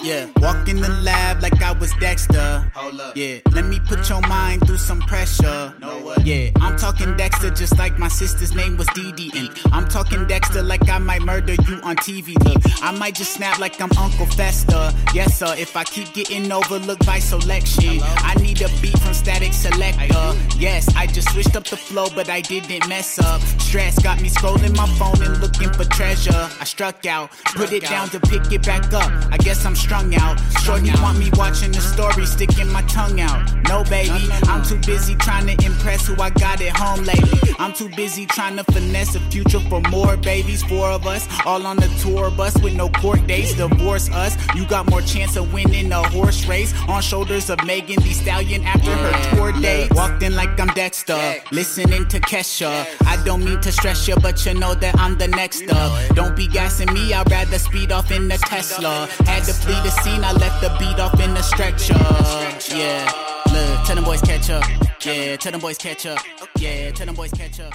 Yeah, walk in the lab like I was Dexter. Hold up. Yeah, let me put your mind through some pressure. No way. Yeah, I'm talking Dexter just like my sister's name was Dee Dee. And I'm talking Dexter like I might murder you on TV. I might just snap like I'm Uncle Fester. Yes, sir, if I keep getting overlooked by selection. I need a beat from Static Selector. Yes, I just switched up the flow, but I didn't mess up. Stress got me scrolling my phone and looking for treasure. I struck out, put it down to pick it back up. I guess I'm strung out. Shorty want me watching the story, sticking my tongue out. No, baby, I'm too busy trying to impress who I got at home lately. I'm too busy trying to finesse a future for more babies. Four of us, all on the tour bus with no court dates. Divorce us, you got more chance of winning a horse race. On shoulders of Megan Thee Stallion after her tour date. Walked in like I'm Dexter, listening to Kesha. I don't mean to stress you, but you know that I'm the next up. Don't be gassing me, I'd rather speed off in the Tesla. Had to flee the scene, I left the beat off in the stretcher. Yeah, look, tell them boys catch up. Yeah, tell them boys catch up. Yeah, tell them boys catch up.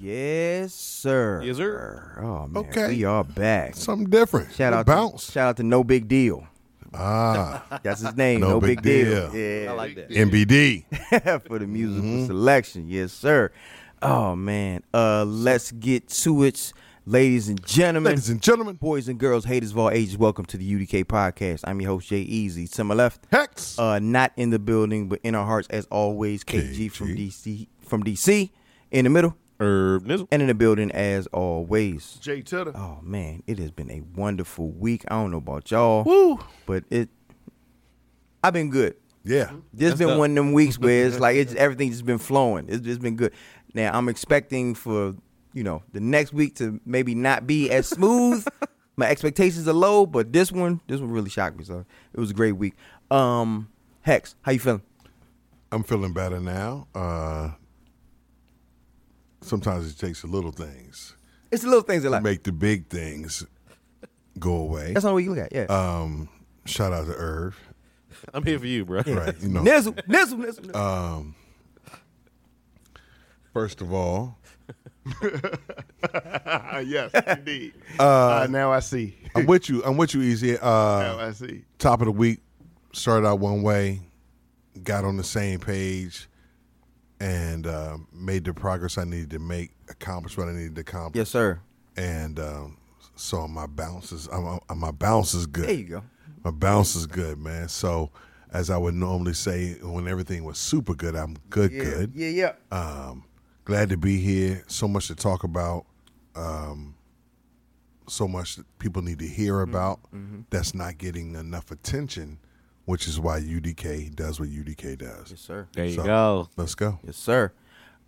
Yes, sir. Yes, sir. Oh, man, okay. We are back. Something different. Shout out to No Big Deal. Ah. That's his name, No Big Deal. Yeah. I like that. MBD. For the musical selection. Yes, sir. Oh, man. Let's get to it. Ladies and gentlemen, boys and girls, haters of all ages, welcome to the UDK podcast. I'm your host, Jay Easy. To my left, Hex. Not in the building, but in our hearts, as always, KG. from DC. In the middle, Herb Nizzle. And in the building, as always, Jay Tutter. Oh, man, it has been a wonderful week. I don't know about y'all, but I've been good. Yeah. This has been one of them weeks where it's like everything's just been flowing. It's just been good. Now, I'm expecting for... you know, the next week to maybe not be as smooth. My expectations are low, but this one really shocked me. So it was a great week. Hex, how you feeling? I'm feeling better now. Sometimes it takes the little things. It's the little things that make the big things go away. That's not what you look at. Yeah. Shout out to Irv. I'm here for you, bro. Right. You know. Nizzle. First of all. Yes, indeed. Now I see. I'm with you, Easy. Now I see. Top of the week, started out one way, got on the same page, and made the progress I needed to make, accomplished what I needed to accomplish. Yes, sir. And so my bounce is good. There you go. My bounce is good, man. So as I would normally say, when everything was super good, I'm good. Yeah. Glad to be here. So much to talk about. So much that people need to hear about that's not getting enough attention, which is why UDK does what UDK does. Yes, sir. There you go. Let's go. Yes, sir.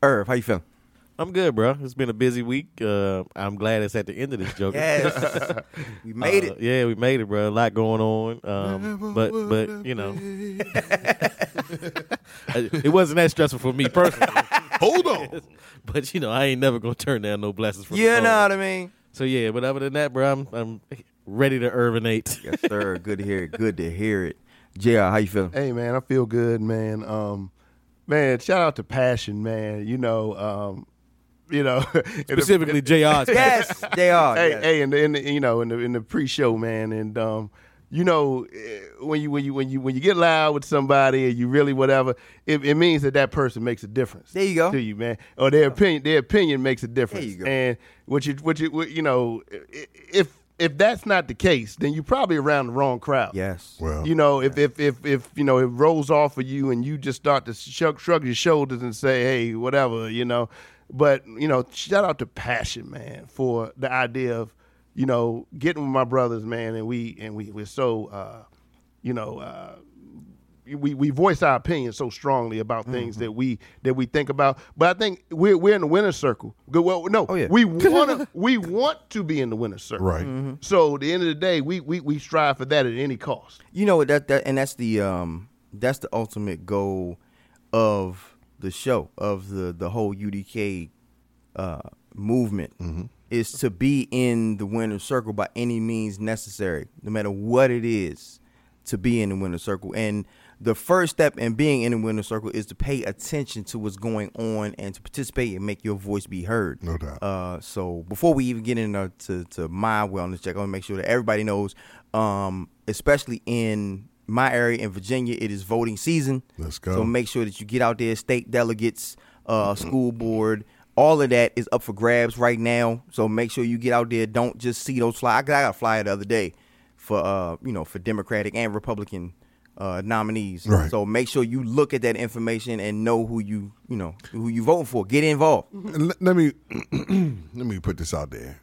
Irv, how you feeling? I'm good, bro. It's been a busy week. I'm glad it's at the end of this joke. Yes. We made it. Yeah, we made it, bro. A lot going on. But you know. It wasn't that stressful for me personally. Hold on. But, you know, I ain't never going to turn down no blessings from the Lord. You know what I mean? So, yeah, but other than that, bro, I'm ready to urbanate. Yes, sir. Good to hear it. JR, how you feeling? Hey, man, I feel good, man. Man, shout out to Passion, man. You know, specifically JR's. Yes, JR. Hey, in the pre-show, man, and you know, when you get loud with somebody and you really whatever, it means that person makes a difference. There you go. To you, man, or their opinion makes a difference. There you go. And what you know, if that's not the case, then you're probably around the wrong crowd. Yes. Well, you know, if you know it rolls off of you and you just start to shrug your shoulders and say, hey, whatever, you know. But you know, shout out to Passion, man, for the idea of, you know, getting with my brothers, man, and we're so, you know, we voice our opinions so strongly about things that we think about. But I think we're in the winner's circle. Well, no, we want to be in the winner's circle. Right. Mm-hmm. So at the end of the day, we strive for that at any cost. You know that, and that's the ultimate goal of the show, of the whole UDK movement. Mm-hmm. Is to be in the winner's circle by any means necessary, no matter what it is, to be in the winner's circle. And the first step in being in the winner's circle is to pay attention to what's going on and to participate and make your voice be heard. No doubt. So before we even get into to my wellness check, I want to make sure that everybody knows, especially in my area in Virginia, it is voting season. Let's go. So make sure that you get out there, state delegates, school board, all of that is up for grabs right now. So make sure you get out there. Don't just see those flyers. I got a flyer the other day for, for Democratic and Republican nominees. Right. So make sure you look at that information and know who you voting for. Get involved. Let me put this out there.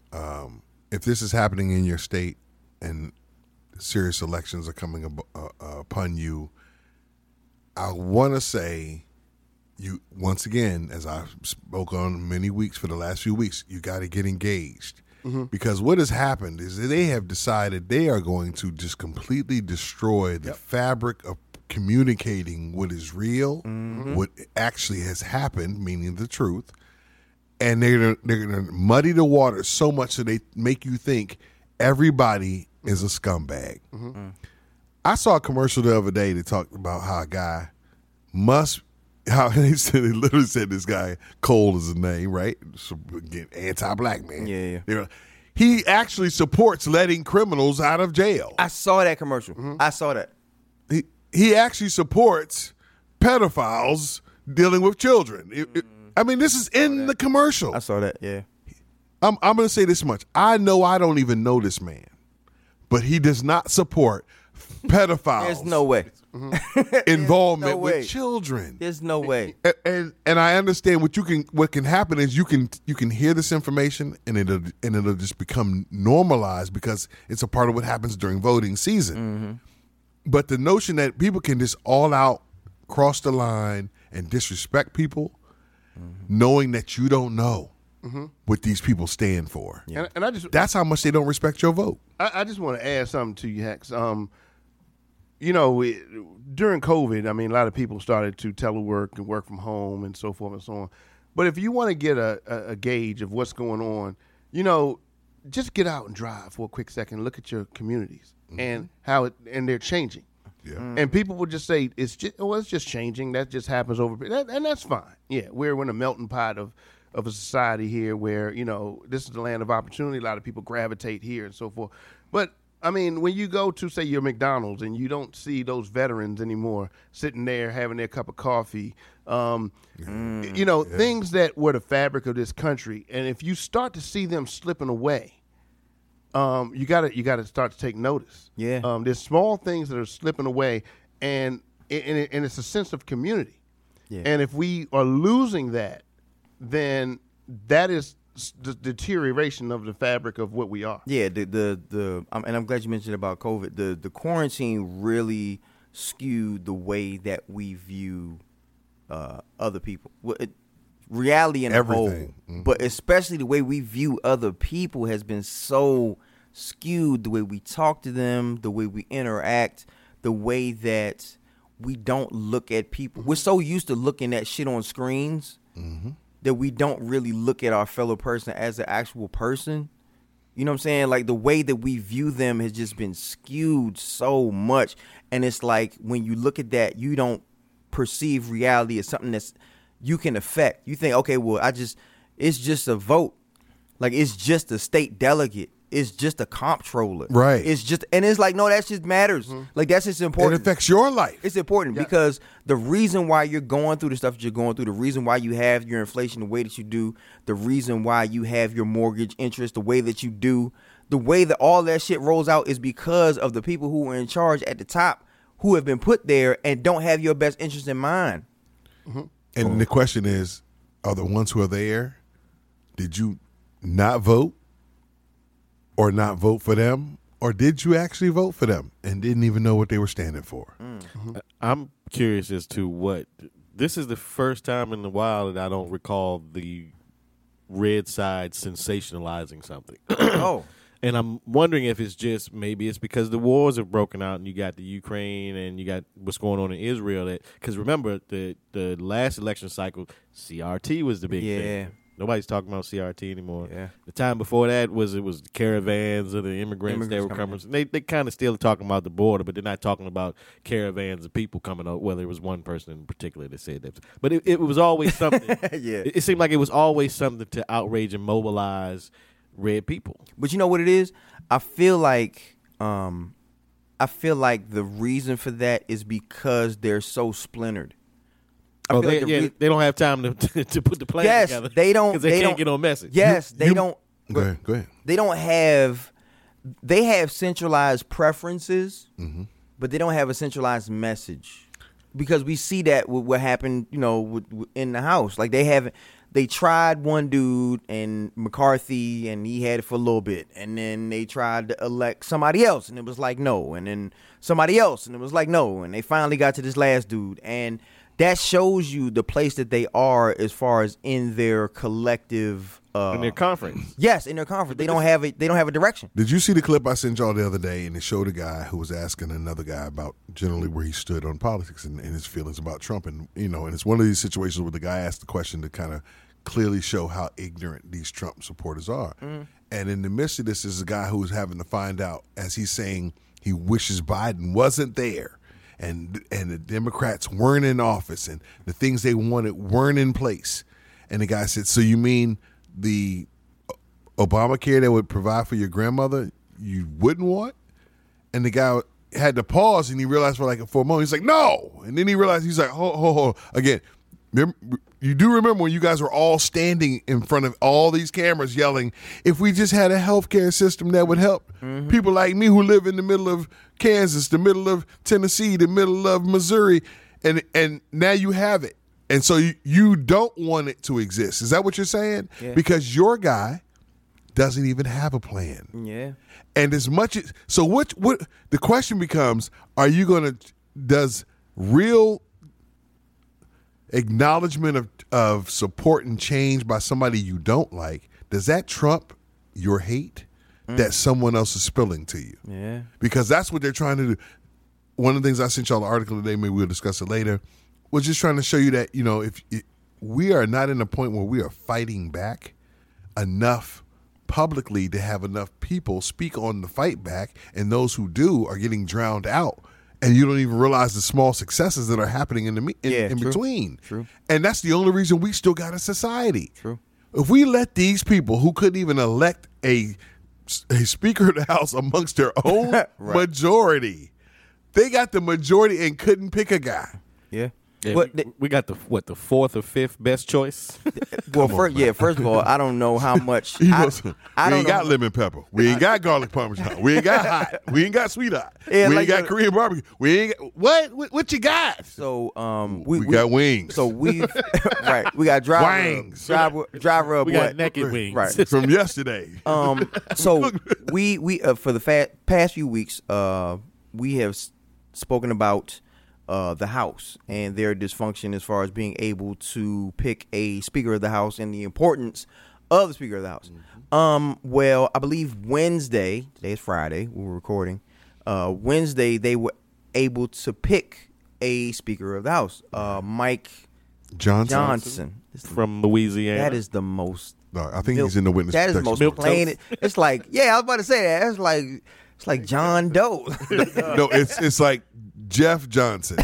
If this is happening in your state and serious elections are coming upon you, I want to say, you once again, as I spoke on many weeks for the last few weeks, you got to get engaged. Mm-hmm. Because what has happened is that they have decided they are going to just completely destroy the fabric of communicating what is real, what actually has happened, meaning the truth, and they're going to muddy the water so much that they make you think everybody is a scumbag. Mm-hmm. Mm. I saw a commercial the other day that talked about how a guy must... How they literally said this guy Cole is his name, right? So, again, anti-black man. Yeah, yeah. He actually supports letting criminals out of jail. I saw that commercial. Mm-hmm. I saw that. He actually supports pedophiles dealing with children. This is in the commercial. I saw that. Yeah. I'm going to say this much. I know I don't even know this man, but he does not support pedophiles. There's no way. Involvement with children. There's no way. And I understand what can happen is you can hear this information and it'll just become normalized because it's a part of what happens during voting season. Mm-hmm. But the notion that people can just all out cross the line and disrespect people, knowing that you don't know what these people stand for. Yeah. And I just, that's how much they don't respect your vote. I just want to add something to you, Hex. During COVID, a lot of people started to telework and work from home and so forth and so on. But if you want to get a gauge of what's going on, just get out and drive for a quick second. Look at your communities and how they're changing. Yeah. Mm-hmm. And people will just say, it's just changing. That just happens over. And that's fine. Yeah, we're in a melting pot of a society here where, this is the land of opportunity. A lot of people gravitate here and so forth. But when you go to, say, your McDonald's and you don't see those veterans anymore sitting there having their cup of coffee, things that were the fabric of this country. And if you start to see them slipping away, you got to start to take notice. Yeah. There's small things that are slipping away, and it's a sense of community. Yeah. And if we are losing that, then that is the deterioration of the fabric of what we are. Yeah, and I'm glad you mentioned about COVID. The quarantine really skewed the way that we view other people. Reality in everything, the whole, but especially the way we view other people has been so skewed. The way we talk to them, the way we interact, the way that we don't look at people. We're so used to looking at shit on screens. Mm-hmm. That we don't really look at our fellow person as an actual person. You know what I'm saying? Like, the way that we view them has just been skewed so much. And it's like, when you look at that, you don't perceive reality as something that's you can affect. You think, okay, well, it's just a vote. Like, it's just a state delegate. It's just a comptroller. Right. No, that just matters. Mm-hmm. Like, that's just important. It affects your life. It's important because the reason why you're going through the stuff that you're going through, the reason why you have your inflation the way that you do, the reason why you have your mortgage interest the way that you do, the way that all that shit rolls out is because of the people who are in charge at the top who have been put there and don't have your best interest in mind. Mm-hmm. And the question is, are the ones who are there, did you not vote? Or not vote for them, or did you actually vote for them and didn't even know what they were standing for? Mm-hmm. I'm curious as to this is the first time in a while that I don't recall the red side sensationalizing something. Oh. And I'm wondering if it's just, maybe it's because the wars have broken out and you got the Ukraine and you got what's going on in Israel. Because remember, the last election cycle, CRT was the big thing. Nobody's talking about CRT anymore. Yeah. The time before that was it was the caravans of the immigrants that were coming. They kind of still talking about the border, but they're not talking about caravans of people coming up. Well, there was one person in particular that said that. But it was always something. Yeah. It seemed like it was always something to outrage and mobilize red people. But you know what it is? I feel like the reason for that is because they're so splintered. They don't have time to put the plan together. Yes, they don't. Because they can't get on message. Yes, they don't. Go ahead. They don't have. They have centralized preferences, mm-hmm. but they don't have a centralized message. Because we see that with what happened, you know, with in the House. Like they haven't. They tried one dude and McCarthy, and he had it for a little bit, and then they tried to elect somebody else, and it was like no, and then somebody else, and it was like no, and they finally got to this last dude, and. That shows you the place that they are as far as in their collective in their conference. Yes, in their conference. They don't have a direction. Did you see the clip I sent y'all the other day, and it showed a guy who was asking another guy about generally where he stood on politics and his feelings about Trump, and you know, and it's one of these situations where the guy asked the question to kind of clearly show how ignorant these Trump supporters are. Mm. And in the midst of this is a guy who's having to find out as he's saying he wishes Biden wasn't there. And the Democrats weren't in office, and the things they wanted weren't in place. And the guy said, so you mean the Obamacare that would provide for your grandmother you wouldn't want? And the guy had to pause, and he realized for a moment, he's like, no. And then he realized, he's like, hold. Again, you do remember when you guys were all standing in front of all these cameras yelling, if we just had a healthcare system that would help mm-hmm. people like me who live in the middle of Kansas, the middle of Tennessee, the middle of Missouri, and now you have it. And so you don't want it to exist. Is that what you're saying? Yeah. Because your guy doesn't even have a plan. Yeah. And as much as so what the question becomes, are you going to does real acknowledgement of support and change by somebody you don't like, does that trump your hate that someone else is spilling to you? Yeah. Because that's what they're trying to do. One of the things I sent y'all the article today, maybe we'll discuss it later, was just trying to show you that, you know, if we are not in a point where we are fighting back enough publicly to have enough people speak on the fight back, and those who do are getting drowned out. And you don't even realize the small successes that are happening in between. True. And that's the only reason we still got a society. True. If we let these people who couldn't even elect a Speaker of the House amongst their own majority, they got the majority and couldn't pick a guy. Yeah. We got the fourth or fifth best choice. Well, first of all, I don't know how much. We ain't got lemon pepper. We ain't got garlic parmesan. We ain't got hot. We ain't got sweet hot. Yeah, we ain't got Korean barbecue. We ain't got, what you got? So we got wings. So we right. We got driver of what? We got naked wings. Right. From yesterday. So we for the past few weeks we have spoken about. The House and their dysfunction as far as being able to pick a Speaker of the House and the importance of the Speaker of the House. Mm-hmm. Well, I believe Wednesday, today is Friday, we were recording, Wednesday they were able to pick a Speaker of the House, Mike Johnson. From Louisiana. That is the most. No, I think he's in the witness protection. That is the most plain. It's like, yeah, I was about to say that. It's like John Doe. No, it's like Jeff Johnson,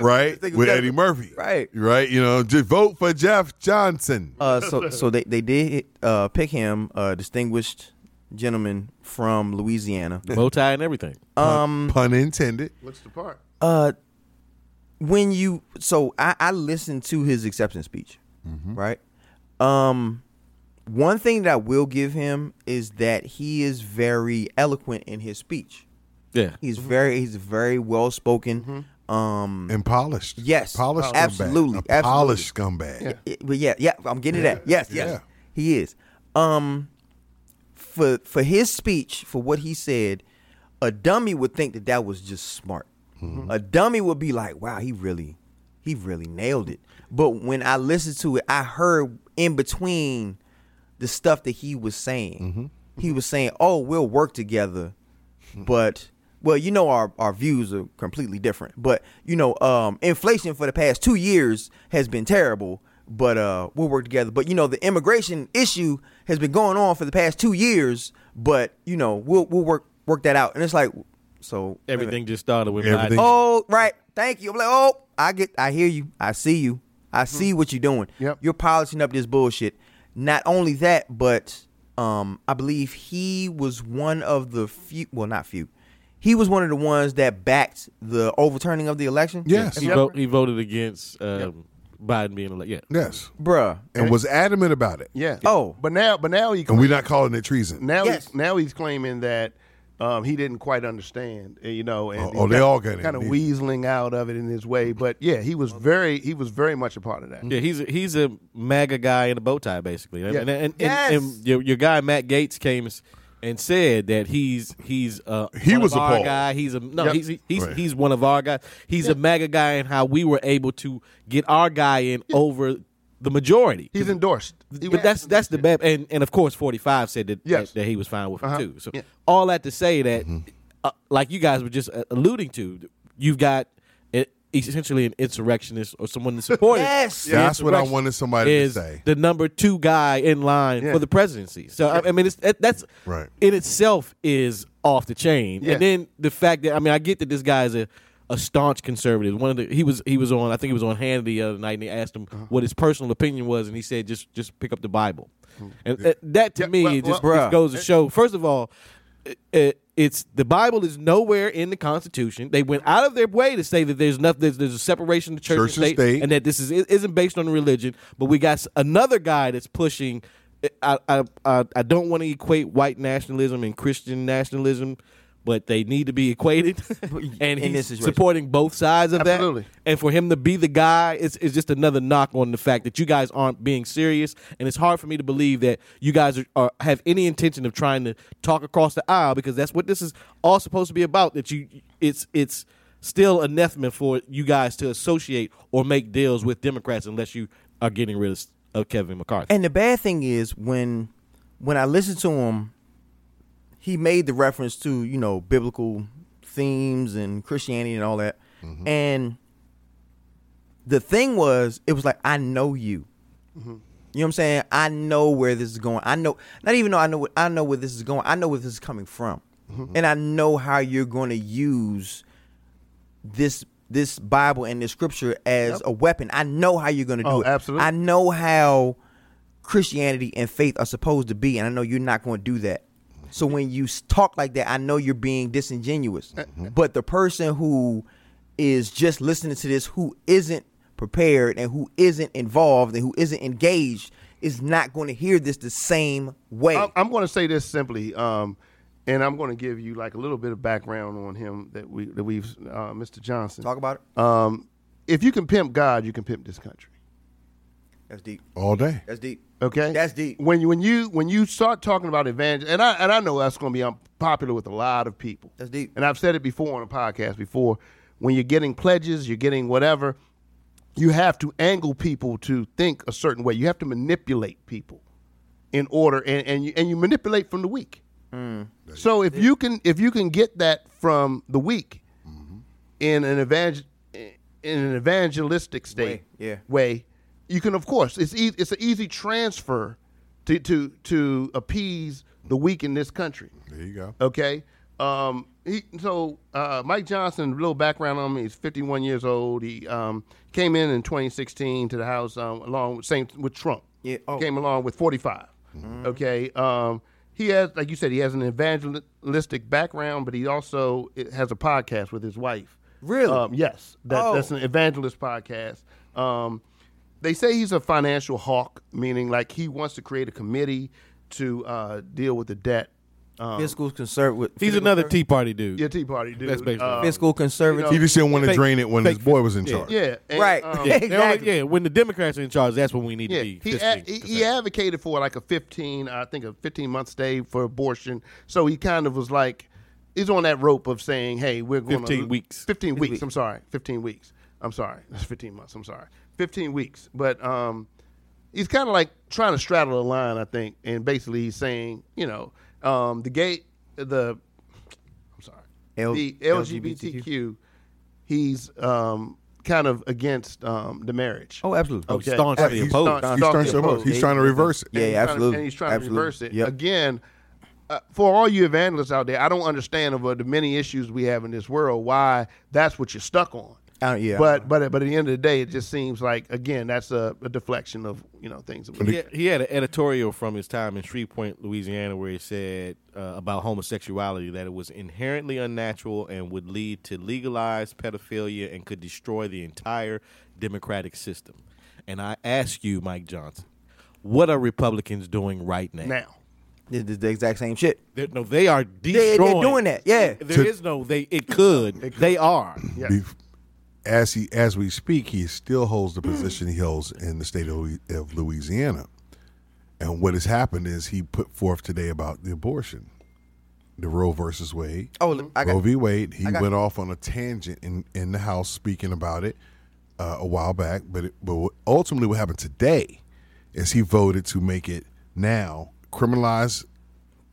right? With Eddie Murphy, right? You know, just vote for Jeff Johnson. So they did pick him, a distinguished gentleman from Louisiana, bow tie and everything. Pun intended. What's the part? I listened to his acceptance speech, mm-hmm. right? One thing that I will give him is that he is very eloquent in his speech. Yeah, he's very well spoken, mm-hmm. And polished. Yes, polished, absolutely, scumbag. Polished scumbag. Yeah. But yeah, I'm getting to that. Yes, he is. For his speech, for what he said, a dummy would think that was just smart. Mm-hmm. A dummy would be like, "Wow, he really nailed it." But when I listened to it, I heard in between the stuff that he was saying. Mm-hmm. He was saying, "Oh, we'll work together," but. Well, you know, our views are completely different, but, you know, inflation for the past 2 years has been terrible. But we'll work together. But, you know, the immigration issue has been going on for the past 2 years. But, you know, we'll work that out. And it's like, so everything just started with everything. Oh, right. Thank you. I'm like, oh, I hear you. I see you. I see what you're doing. Yep. You're polishing up this bullshit. Not only that, but I believe he was one of the few. Well, not few. He was one of the ones that backed the overturning of the election. Yes. He voted against Biden being elected. Yeah. Yes. Bruh. And was adamant about it. Yeah. Oh. But now he claims, and we're not calling it treason. Now he's claiming that he didn't quite understand, you know, and they all got kind of weaseling out of it in his way. But yeah, he was very much a part of that. Yeah, he's a MAGA guy in a bow tie, basically. Yeah. And your guy Matt Gaetz came and said that he was one of our guys. He's one of our guys. He's a MAGA guy, and how we were able to get our guy in over the majority. He's endorsed. But that's the bad. And of course, 45 said that that he was fine with it too. So all that to say that, like you guys were just alluding to, you've got essentially an insurrectionist or someone that's supporting. Yes, yeah, that's what I wanted somebody to say. The number two guy in line for the presidency. So I mean, that's right. In itself is off the chain. Yeah. And then the fact that, I mean, I get that this guy is a staunch conservative. He was on Hannity the other night, and they asked him what his personal opinion was, and he said just pick up the Bible. And that to me just goes to show. First of all, it's the Bible is nowhere in the Constitution. They went out of their way to say that there's a separation of church and state, and that this isn't based on religion. But we got another guy that's pushing. I don't want to equate white nationalism and Christian nationalism, but they need to be equated, and he's supporting both sides of that. And for him to be the guy, it's just another knock on the fact that you guys aren't being serious, and it's hard for me to believe that you guys have any intention of trying to talk across the aisle, because that's what this is all supposed to be about, that it's still anathema for you guys to associate or make deals with Democrats unless you are getting rid of Kevin McCarthy. And the bad thing is when I listen to him, he made the reference to, you know, biblical themes and Christianity and all that. Mm-hmm. And the thing was, it was like, I know you. Mm-hmm. You know what I'm saying? I know where this is going. I know, not even though I know where this is going, I know where this is coming from. Mm-hmm. And I know how you're going to use this Bible and this scripture as a weapon. I know how you're going to do it. Absolutely. I know how Christianity and faith are supposed to be, and I know you're not going to do that. So when you talk like that, I know you're being disingenuous. Mm-hmm. But the person who is just listening to this, who isn't prepared and who isn't involved and who isn't engaged, is not going to hear this the same way. I'm going to say this simply, and I'm going to give you like a little bit of background on him that we've Mr. Johnson. Talk about it. If you can pimp God, you can pimp this country. That's deep. All day. That's deep. Okay, that's deep. When you start talking about evangel, and I know that's going to be unpopular with a lot of people. That's deep. And I've said it before on a podcast before. When you're getting pledges, you're getting whatever, you have to angle people to think a certain way. You have to manipulate people in order, and you manipulate from the weak. Mm. So if you can get that from the weak in an evangelistic way. You can, of course, it's an easy transfer to appease the weak in this country. There you go. Okay. So Mike Johnson, a little background on him. He's 51 years old. He came in 2016 to the House along with Trump. Yeah. Oh. Came along with 45. Mm-hmm. Okay. He has, like you said, he has an evangelistic background, but he also has a podcast with his wife. Really? Yes. That's an evangelist podcast. They say he's a financial hawk, meaning like he wants to create a committee to deal with the debt. Fiscal conservative. He's another Tea Party dude. Yeah, Tea Party dude. That's basically fiscal conservative. He just didn't want to drain it when his boy was in charge. Yeah, and, right. Exactly. Yeah, when the Democrats are in charge, that's when we need to be. He advocated for like a 15-month stay for abortion. So he kind of was like, he's on that rope of saying, hey, we're going to 15 weeks. But he's kind of like trying to straddle a line, I think, and basically he's saying, you know, the LGBTQ, he's kind of against the marriage. Oh, absolutely. Okay. Staunchly opposed. He's trying to reverse it. Yeah, absolutely. And he's trying to reverse it. Yep. Again, for all you evangelists out there, I don't understand of the many issues we have in this world, why that's what you're stuck on. Yeah. But at the end of the day, it just seems like, again, that's a deflection of, you know, things. He had an editorial from his time in Shreveport, Louisiana, where he said about homosexuality that it was inherently unnatural and would lead to legalized pedophilia and could destroy the entire democratic system. And I ask you, Mike Johnson, what are Republicans doing right now? It's the exact same shit. They are destroying. They're doing that, yeah. They are. Yeah. As we speak, he still holds the position he holds in the state of Louisiana. And what has happened is he put forth today about the abortion, the Roe versus Wade. Roe v. Wade. He went off on a tangent in the House speaking about it a while back. But ultimately what happened today is he voted to make it now criminalized.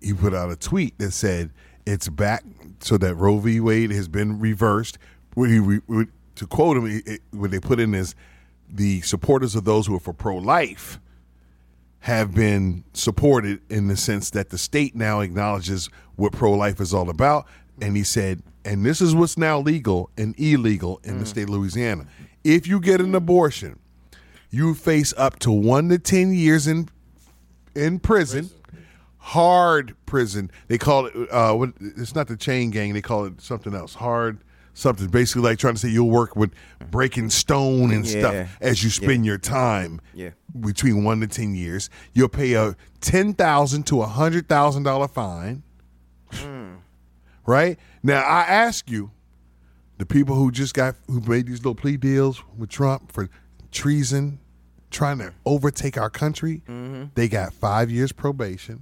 He put out a tweet that said it's back, so that Roe v. Wade has been reversed. To quote him, what they put in is, the supporters of those who are for pro-life have been supported in the sense that the state now acknowledges what pro-life is all about. And he said, and this is what's now legal and illegal in the state of Louisiana. If you get an abortion, you face up to 1 to 10 years in prison. Hard prison. They call it, it's not the chain gang, they call it something else. Something basically like trying to say you'll work with breaking stone and stuff as you spend your time between 1 to 10 years. You'll pay a $10,000 to $100,000 fine. Right? Now, I ask you, the people who made these little plea deals with Trump for treason, trying to overtake our country, they got 5 years probation,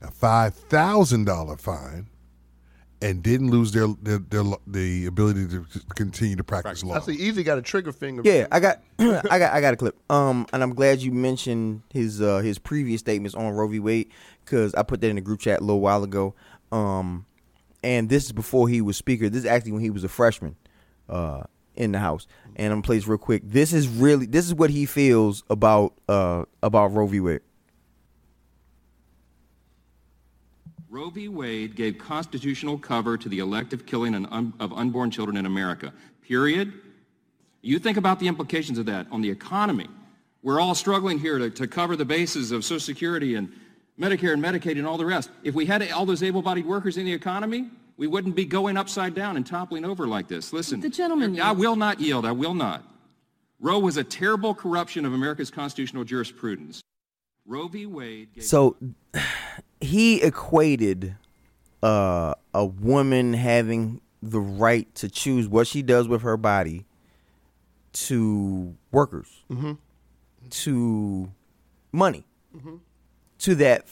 a $5,000 fine, and didn't lose their ability to continue to practice law. I see. Easy got a trigger finger. Yeah, I got a clip. And I'm glad you mentioned his previous statements on Roe v. Wade, because I put that in the group chat a little while ago. And this is before he was speaker. This is actually when he was a freshman, in the House. And I'm gonna play this real quick. This is what he feels about Roe v. Wade. Roe v. Wade gave constitutional cover to the elective killing of unborn children in America, period. You think about the implications of that on the economy. We're all struggling here to cover the bases of Social Security and Medicare and Medicaid and all the rest. If we had all those able-bodied workers in the economy, we wouldn't be going upside down and toppling over like this. Listen, the gentleman, I will not yield. I will not. Roe was a terrible corruption of America's constitutional jurisprudence. Roe v. Wade gave... So... He equated a woman having the right to choose what she does with her body to workers, to money, to that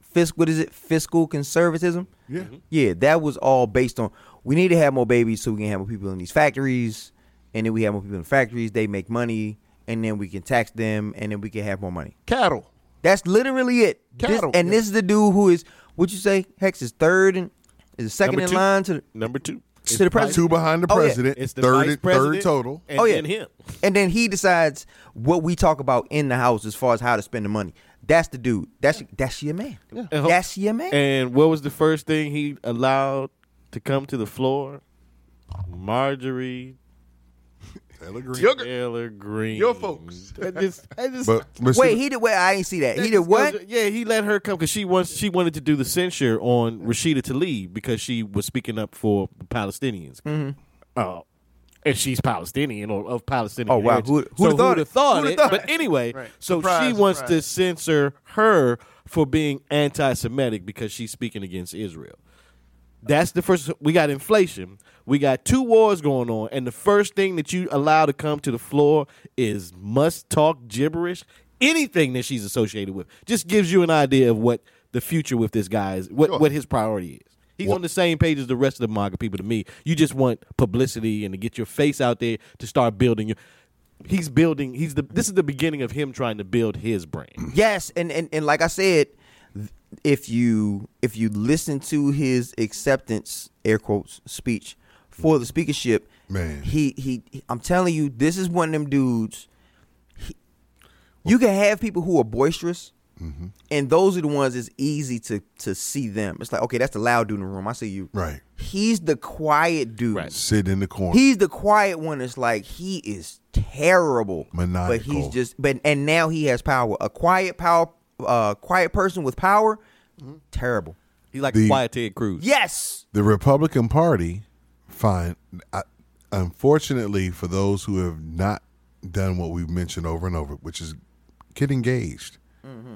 fiscal conservatism? Yeah. Yeah, that was all based on, we need to have more babies so we can have more people in these factories, and then we have more people in the factories, they make money, and then we can tax them, and then we can have more money. Cattle. That's literally it. This is the dude who is, what you say, Hex is third and is second in line to the number two to the president. Two behind the president. It's the third total. And then him. And then he decides what we talk about in the House as far as how to spend the money. That's the dude. That's your man. Yeah. That's your man. And what was the first thing he allowed to come to the floor? Marjorie Ella Green. Your folks. He did what? I ain't see that. He did what? Yeah, he let her come because she wanted to do the censure on Rashida Tlaib because she was speaking up for the Palestinians. And she's Palestinian or of Palestinian. Oh, wow. Who'd have thought it? But anyway, so she wants to censor her for being anti-Semitic because she's speaking against Israel. That's the first. We got inflation. We got two wars going on, and the first thing that you allow to come to the floor is must-talk gibberish. Anything that she's associated with just gives you an idea of what the future with this guy is, what his priority is. He's on the same page as the rest of the MAGA people to me. You just want publicity and to get your face out there to start building your... He's building... This is the beginning of him trying to build his brand. Yes, and like I said... If you listen to his acceptance, air quotes, speech for the speakership, Man. He I'm telling you, this is one of them dudes. You can have people who are boisterous, mm-hmm. and those are the ones it's easy to see them. It's like, okay, that's the loud dude in the room. I see you. Right. He's the quiet dude. Right. Sit in the corner. He's the quiet one. It's like, he is terrible. Maniacal. But he's just, and now he has power. A quiet power, quiet person with power, mm-hmm. terrible. He's like the quiet Ted Cruz. Yes. The Republican Party, fine. Unfortunately, for those who have not done what we've mentioned over and over, which is get engaged. Mm-hmm.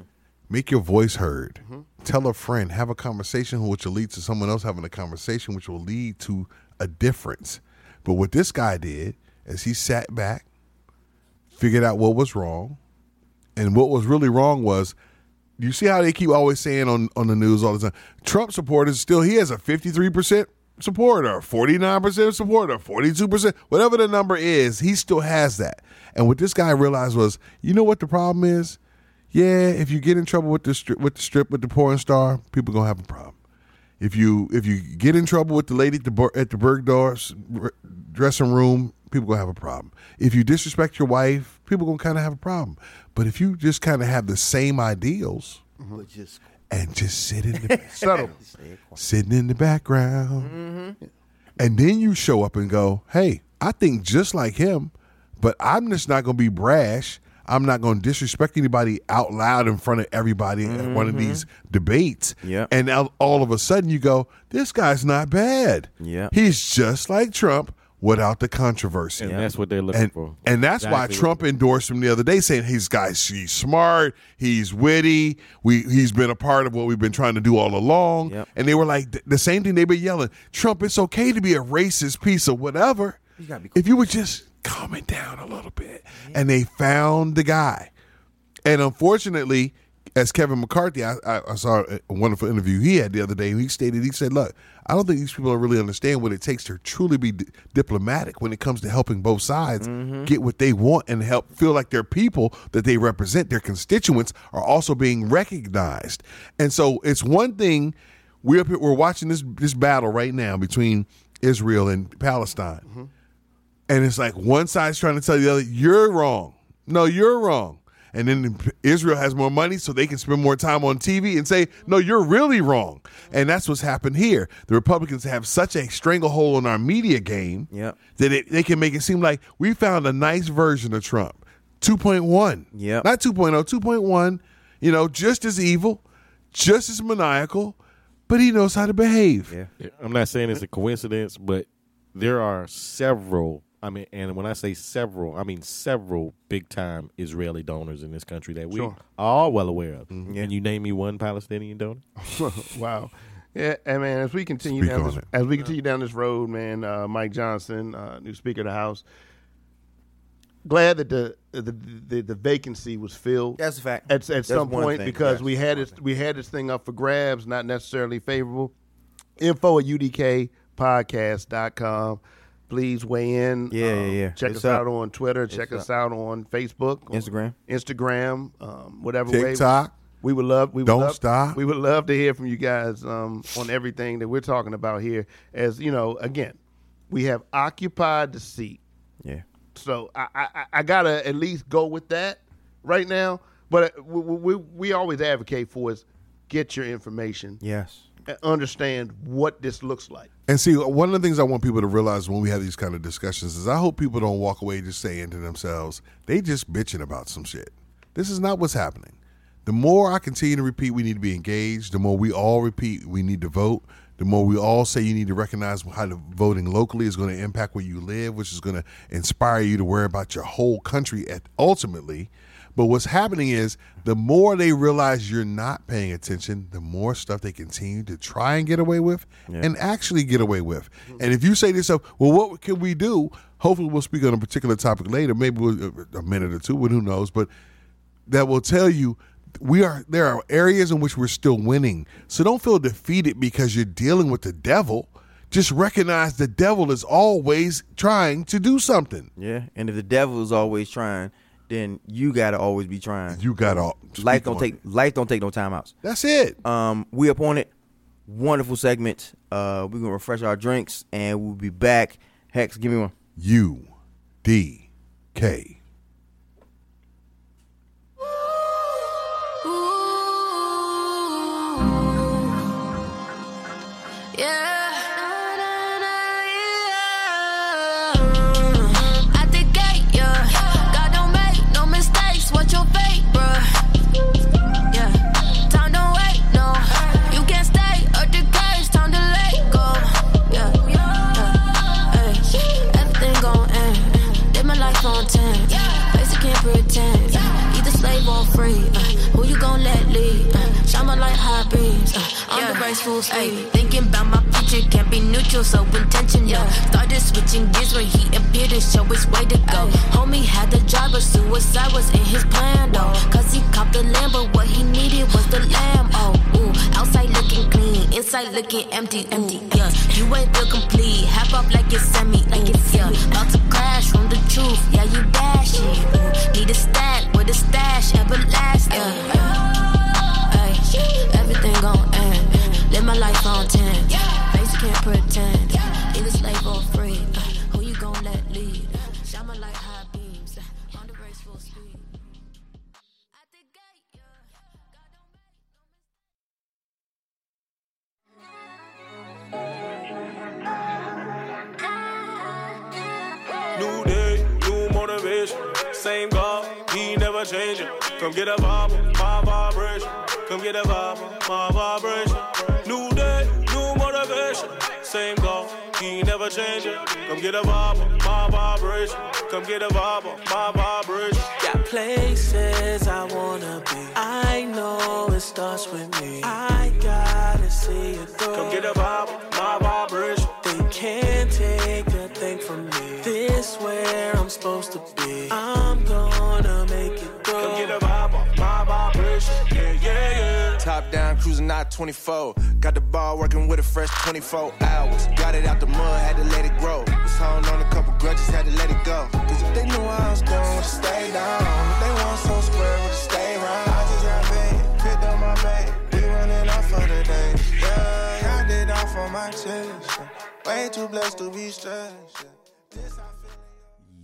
Make your voice heard. Mm-hmm. Tell a friend. Have a conversation which will lead to someone else having a conversation which will lead to a difference. But what this guy did is he sat back, figured out what was wrong, and what was really wrong was, you see how they keep always saying on the news all the time, Trump supporters, still he has a 53% supporter, 49% supporter, 42%, whatever the number is, he still has that. And what this guy realized was, you know what the problem is? Yeah, if you get in trouble with the porn star, people gonna have a problem. If you get in trouble with the lady at the Bergdorf's dressing room, people gonna have a problem. If you disrespect your wife, people gonna kind of have a problem. But if you just kind of have the same ideals, and just sit in the settle, sitting in the background, mm-hmm. and then you show up and go, hey, I think just like him, but I'm just not gonna be brash. I'm not going to disrespect anybody out loud in front of everybody mm-hmm. at one of these debates. Yep. And all of a sudden you go, this guy's not bad. Yep. He's just like Trump without the controversy. And that's what they're looking for. And that's why Trump endorsed him the other day, saying he's smart, he's witty, he's been a part of what we've been trying to do all along. Yep. And they were like, the same thing they've been yelling, Trump, it's okay to be a racist piece of whatever. You gotta be cool. If you would just calm it down a little bit. Yeah. And they found the guy. And unfortunately, as Kevin McCarthy, I saw a wonderful interview he had the other day. He said, look, I don't think these people really understand what it takes to truly be diplomatic when it comes to helping both sides mm-hmm. get what they want and help feel like their people that they represent, their constituents, are also being recognized. And so it's one thing, we're watching this battle right now between Israel and Palestine. Mm-hmm. And it's like one side's trying to tell the other, you're wrong. No, you're wrong. And then Israel has more money so they can spend more time on TV and say, no, you're really wrong. And that's what's happened here. The Republicans have such a stranglehold on our media game yep. that they can make it seem like we found a nice version of Trump. 2.1. Yep. Not 2.0, 2.1. You know, just as evil, just as maniacal, but he knows how to behave. Yeah. I'm not saying it's a coincidence, but there are several and when I say several, I mean several big-time Israeli donors in this country that we sure. are all well aware of. Mm-hmm. Yeah. Can you name me one Palestinian donor? Wow. Yeah, and man, as we continue down this road, man, Mike Johnson, new Speaker of the House, glad that the vacancy was filled. That's a fact. At some point, because we had this thing up for grabs, not necessarily favorable. Info at UDKpodcast.com. Please weigh in. Yeah. Check us out on Twitter. Check us out on Facebook, on Instagram, whatever TikTok. Way. TikTok. We would love to hear from you guys on everything that we're talking about here. As you know, again, we have occupied the seat. Yeah. So I gotta at least go with that right now. But we always advocate for is get your information. Yes. Understand what this looks like. And see, one of the things I want people to realize when we have these kind of discussions is I hope people don't walk away just saying to themselves, they just bitching about some shit. This is not what's happening. The more I continue to repeat we need to be engaged, the more we all repeat we need to vote, the more we all say you need to recognize how the voting locally is going to impact where you live, which is going to inspire you to worry about your whole country ultimately. But what's happening is the more they realize you're not paying attention, the more stuff they continue to try and get away with and actually get away with. And if you say to yourself, well, what can we do? Hopefully we'll speak on a particular topic later, maybe a minute or two, who knows, but that will tell you there are areas in which we're still winning. So don't feel defeated because you're dealing with the devil. Just recognize the devil is always trying to do something. Yeah, and if the devil is always trying, then you gotta always be trying. You gotta life don't take no timeouts. That's it. We up on it. Wonderful segment. We're gonna refresh our drinks and we'll be back. Hex, give me one. UDK. Ay, thinking about my future can't be neutral, so intentional. Yeah. Started switching gears when he appeared to show his way to go. Ay. Homie had the job, but suicide was in his plan, though. Cause he copped the land, but what he needed was the lamb. Oh, ooh, outside looking clean, inside looking empty. Yeah, you ain't feel complete, half up like it's semi, yeah. About to crash from the truth, yeah, you dash it. Ooh. Need a stack with a stash, everlasting. Ay, everything gon' end. Live my life on 10. Yeah. Face can't pretend. Yeah. Either slave or free. Who you gon' let lead? Shine my light high beams. On the race full speed. At the gate, yeah. New day, new motivation. Same God, he never changing. Come get a vibe, my vibration. Come get a vibe, my vibration. New day, new motivation. Same goal, he never changing. Come get a vibe, my vibration. Come get a vibe, my vibration. Got places I wanna be. I know it starts with me. I gotta see it through. Come get a vibe, my vibration. They can't take a thing from me. This where I'm supposed to be. I'm gonna make it through. Come get a vibe, my vibration. Yeah, yeah, yeah. Top down, cruising out 24. Got the ball working with a fresh 24 hours. Got it out the mud, had to let it grow. Was holding on a couple grudges, had to let it go. Cause if they knew I was gone, would've stayed down. If they want some square, would've stayed round. I just got paid, picked up my bag. We running off for the day. Yeah, I did off on my chest. Way too blessed to be stressed.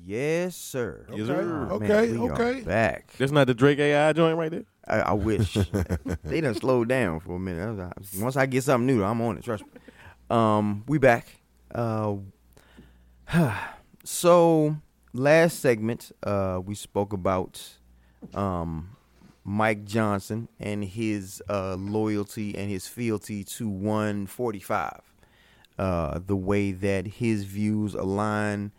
Yes, sir. Okay, man, okay. Back. That's not the Drake AI joint right there? I wish. They done slowed down for a minute. Once I get something new, I'm on it. Trust me. We back. So last segment, we spoke about Mike Johnson and his loyalty and his fealty to 145. The way that his views align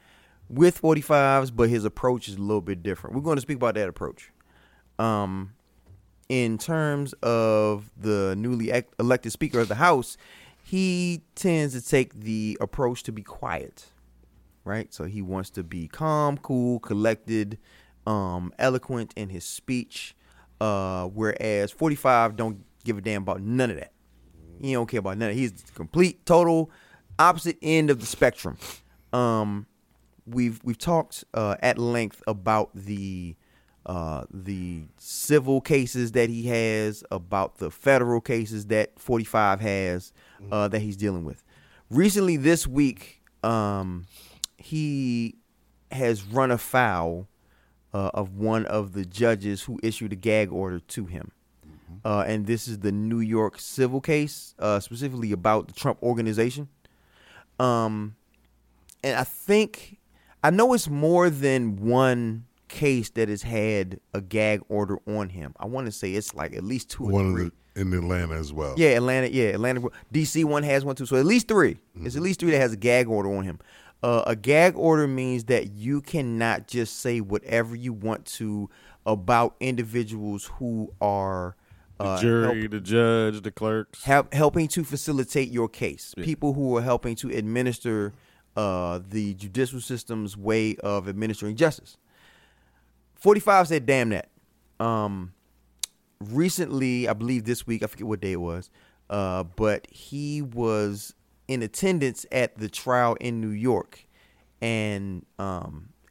with 45's, but his approach is a little bit different. We're going to speak about that approach. In terms of the newly elected Speaker of the House, he tends to take the approach to be quiet, right? So he wants to be calm, cool, collected, eloquent in his speech, whereas 45 don't give a damn about none of that. He don't care about none of that. He's the complete, total opposite end of the spectrum. We've talked at length about the civil cases that he has, about the federal cases that 45 has that he's dealing with. Recently, this week, he has run afoul of one of the judges who issued a gag order to him. And this is the New York civil case, specifically about the Trump Organization. And I think, I know it's more than one case that has had a gag order on him. I want to say it's like at least two or one three. In Atlanta as well. Yeah, Atlanta. D.C. one has one too. So at least three. Mm-hmm. It's at least three that has a gag order on him. A gag order means that you cannot just say whatever you want to about individuals who are the jury, the judge, the clerks. Helping to facilitate your case. Yeah. People who are helping to administer the judicial system's way of administering justice. 45 said, damn that. Recently, I believe this week, I forget what day it was, but he was in attendance at the trial in New York. And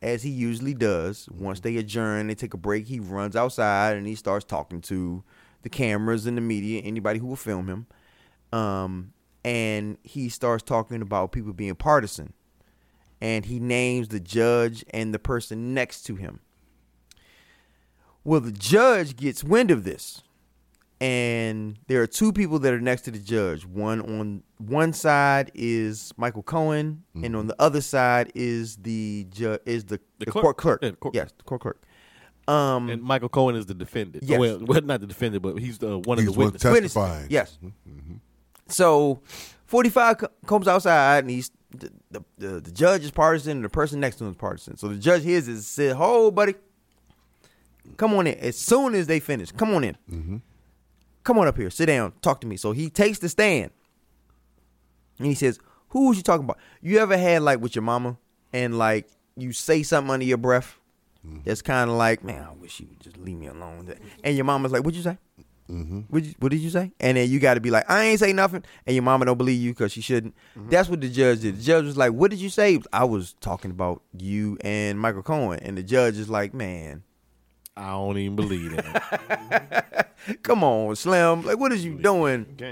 as he usually does, once they adjourn, they take a break, he runs outside and he starts talking to the cameras and the media, anybody who will film him. And he starts talking about people being partisan. and he names the judge and the person next to him. Well, the judge gets wind of this, and there are two people that are next to the judge. One on one side is Michael Cohen, mm-hmm. and on the other side is the court clerk. Yeah, the court clerk. And Michael Cohen is the defendant. Yes. Well, not the defendant, but he's one of the witnesses. Testifying. Yes. Mm-hmm. So 45 comes outside, and he's the judge is partisan, and the person next to him is partisan. So the judge hears it and says, "Oh, buddy, come on in." As soon as they finish, come on in. Mm-hmm. Come on up here. Sit down. Talk to me. So he takes the stand. And he says, who was you talking about? You ever had, like, with your mama and, like, you say something under your breath that's kind of like, man, I wish you would just leave me alone. And your mama's like, what'd you say? Mm-hmm. What did you say? And then you got to be like, I ain't say nothing. And your mama don't believe you because she shouldn't. Mm-hmm. That's what the judge did. The judge was like, what did you say? I was talking about you and Michael Cohen. And the judge is like, man, I don't even believe that. Come on, Slim. Like, what is you doing? I'm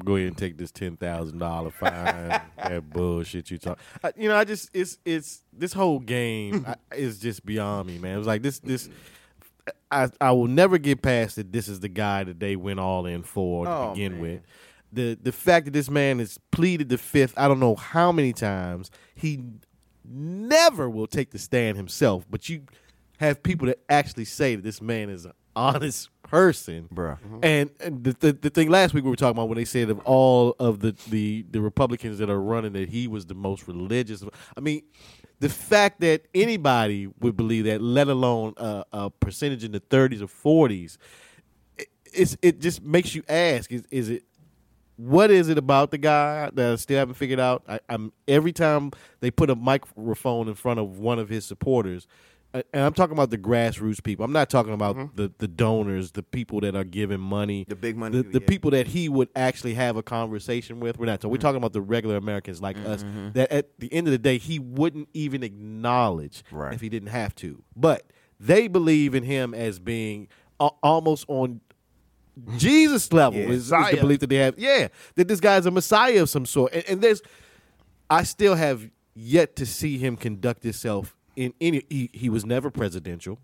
going to go ahead and take this $10,000 fine. That bullshit you talk. It's this whole game is just beyond me, man. It was like this. I will never get past it. This is the guy that they went all in for to begin with. The fact that this man has pleaded the fifth, I don't know how many times, he never will take the stand himself, but you have people that actually say that this man is an honest person. Bruh. Mm-hmm. And the thing last week we were talking about when they said of all of the Republicans that are running that he was the most religious. I mean, the fact that anybody would believe that, let alone a percentage in the 30s or 40s, it just makes you ask, what is it about the guy that I still haven't figured out? I'm every time they put a microphone in front of one of his supporters, and I'm talking about the grassroots people. I'm not talking about the donors, the people that are giving money. The big money. The people that he would actually have a conversation with. We're not. So we're talking about the regular Americans like us that at the end of the day, he wouldn't even acknowledge if he didn't have to. But they believe in him as being almost on Jesus level is the belief that they have. Yeah, that this guy's a messiah of some sort. And I still have yet to see him conduct himself he was never presidential.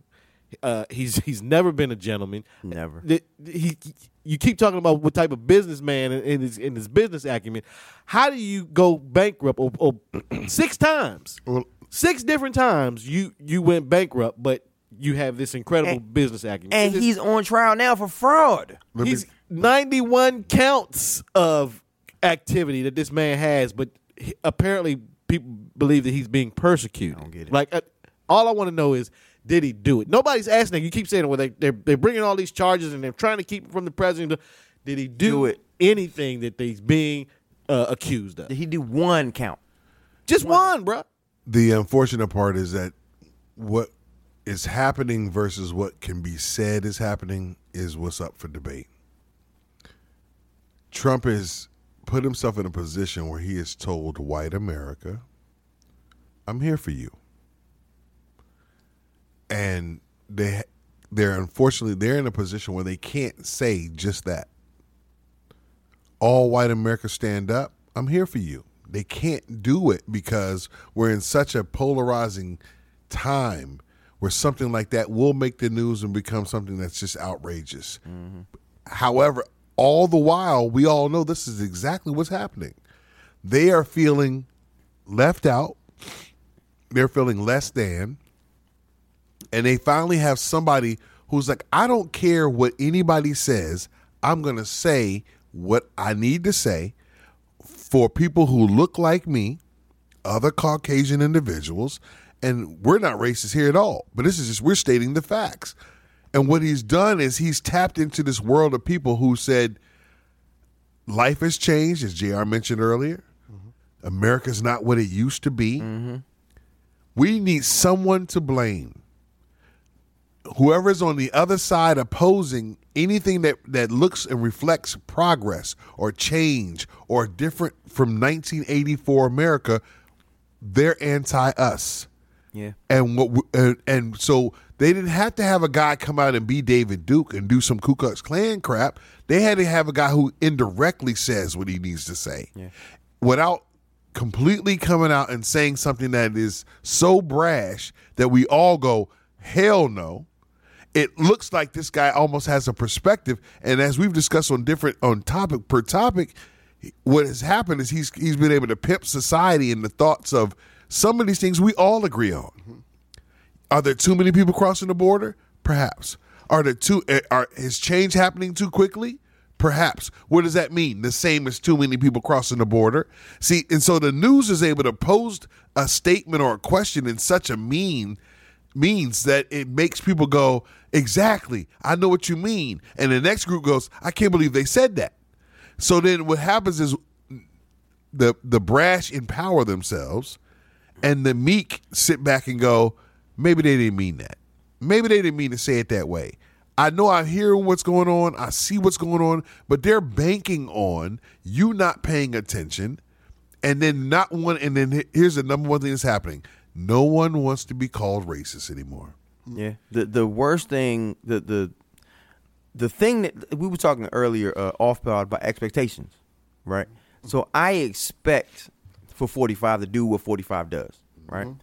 He's never been a gentleman. Never. You keep talking about what type of businessman and his business acumen. How do you go bankrupt or 6 times? 6 different times you went bankrupt, but you have this incredible business acumen. And he's on trial now for fraud. He's 91 counts of activity that this man has, but apparently people believe that he's being persecuted. I don't get it. Like, all I want to know is, did he do it? Nobody's asking. You keep saying, well, they're bringing all these charges and they're trying to keep it from the president. Did he do it? Anything that he's being accused of? Did he do one count? Just one, bro. The unfortunate part is that what is happening versus what can be said is happening is what's up for debate. Trump is put himself in a position where he is told, white America, I'm here for you. And they're unfortunately in a position where they can't say just that. All white America, stand up, I'm here for you. They can't do it because we're in such a polarizing time where something like that will make the news and become something that's just outrageous. Mm-hmm. However, all the while, we all know this is exactly what's happening. They are feeling left out. They're feeling less than. And they finally have somebody who's like, I don't care what anybody says. I'm going to say what I need to say for people who look like me, other Caucasian individuals. And we're not racist here at all. But this is just, we're stating the facts. And what he's done is he's tapped into this world of people who said life has changed, as JR mentioned earlier. Mm-hmm. America's not what it used to be. Mm-hmm. We need someone to blame. Whoever's on the other side opposing anything that looks and reflects progress or change or different from 1984 America, they're anti-us. Yeah. And so they didn't have to have a guy come out and be David Duke and do some Ku Klux Klan crap. They had to have a guy who indirectly says what he needs to say without completely coming out and saying something that is so brash that we all go, hell no. It looks like this guy almost has a perspective. And as we've discussed on topic per topic, what has happened is he's been able to pimp society in the thoughts of some of these things we all agree on. Mm-hmm. Are there too many people crossing the border? Perhaps. Is change happening too quickly? Perhaps. What does that mean? The same as too many people crossing the border. See, and so the news is able to pose a statement or a question in such a means that it makes people go, exactly, I know what you mean. And the next group goes, I can't believe they said that. So then what happens is the brash empower themselves and the meek sit back and go, maybe they didn't mean that. Maybe they didn't mean to say it that way. I know I hear what's going on. I see what's going on, but they're banking on you not paying attention. And then here's the number one thing that's happening. No one wants to be called racist anymore. Yeah. The worst thing, the thing that we were talking earlier, off-powered by expectations, right? So I expect for 45 to do what 45 does, right? Mm-hmm.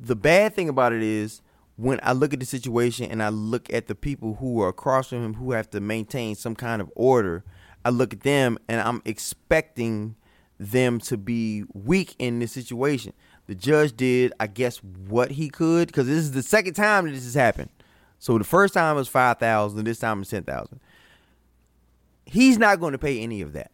The bad thing about it is when I look at the situation and I look at the people who are across from him who have to maintain some kind of order, I look at them and I'm expecting them to be weak in this situation. The judge did, I guess, what he could, because this is the second time that this has happened. So the first time it was 5,000, this time it's 10,000. He's not going to pay any of that.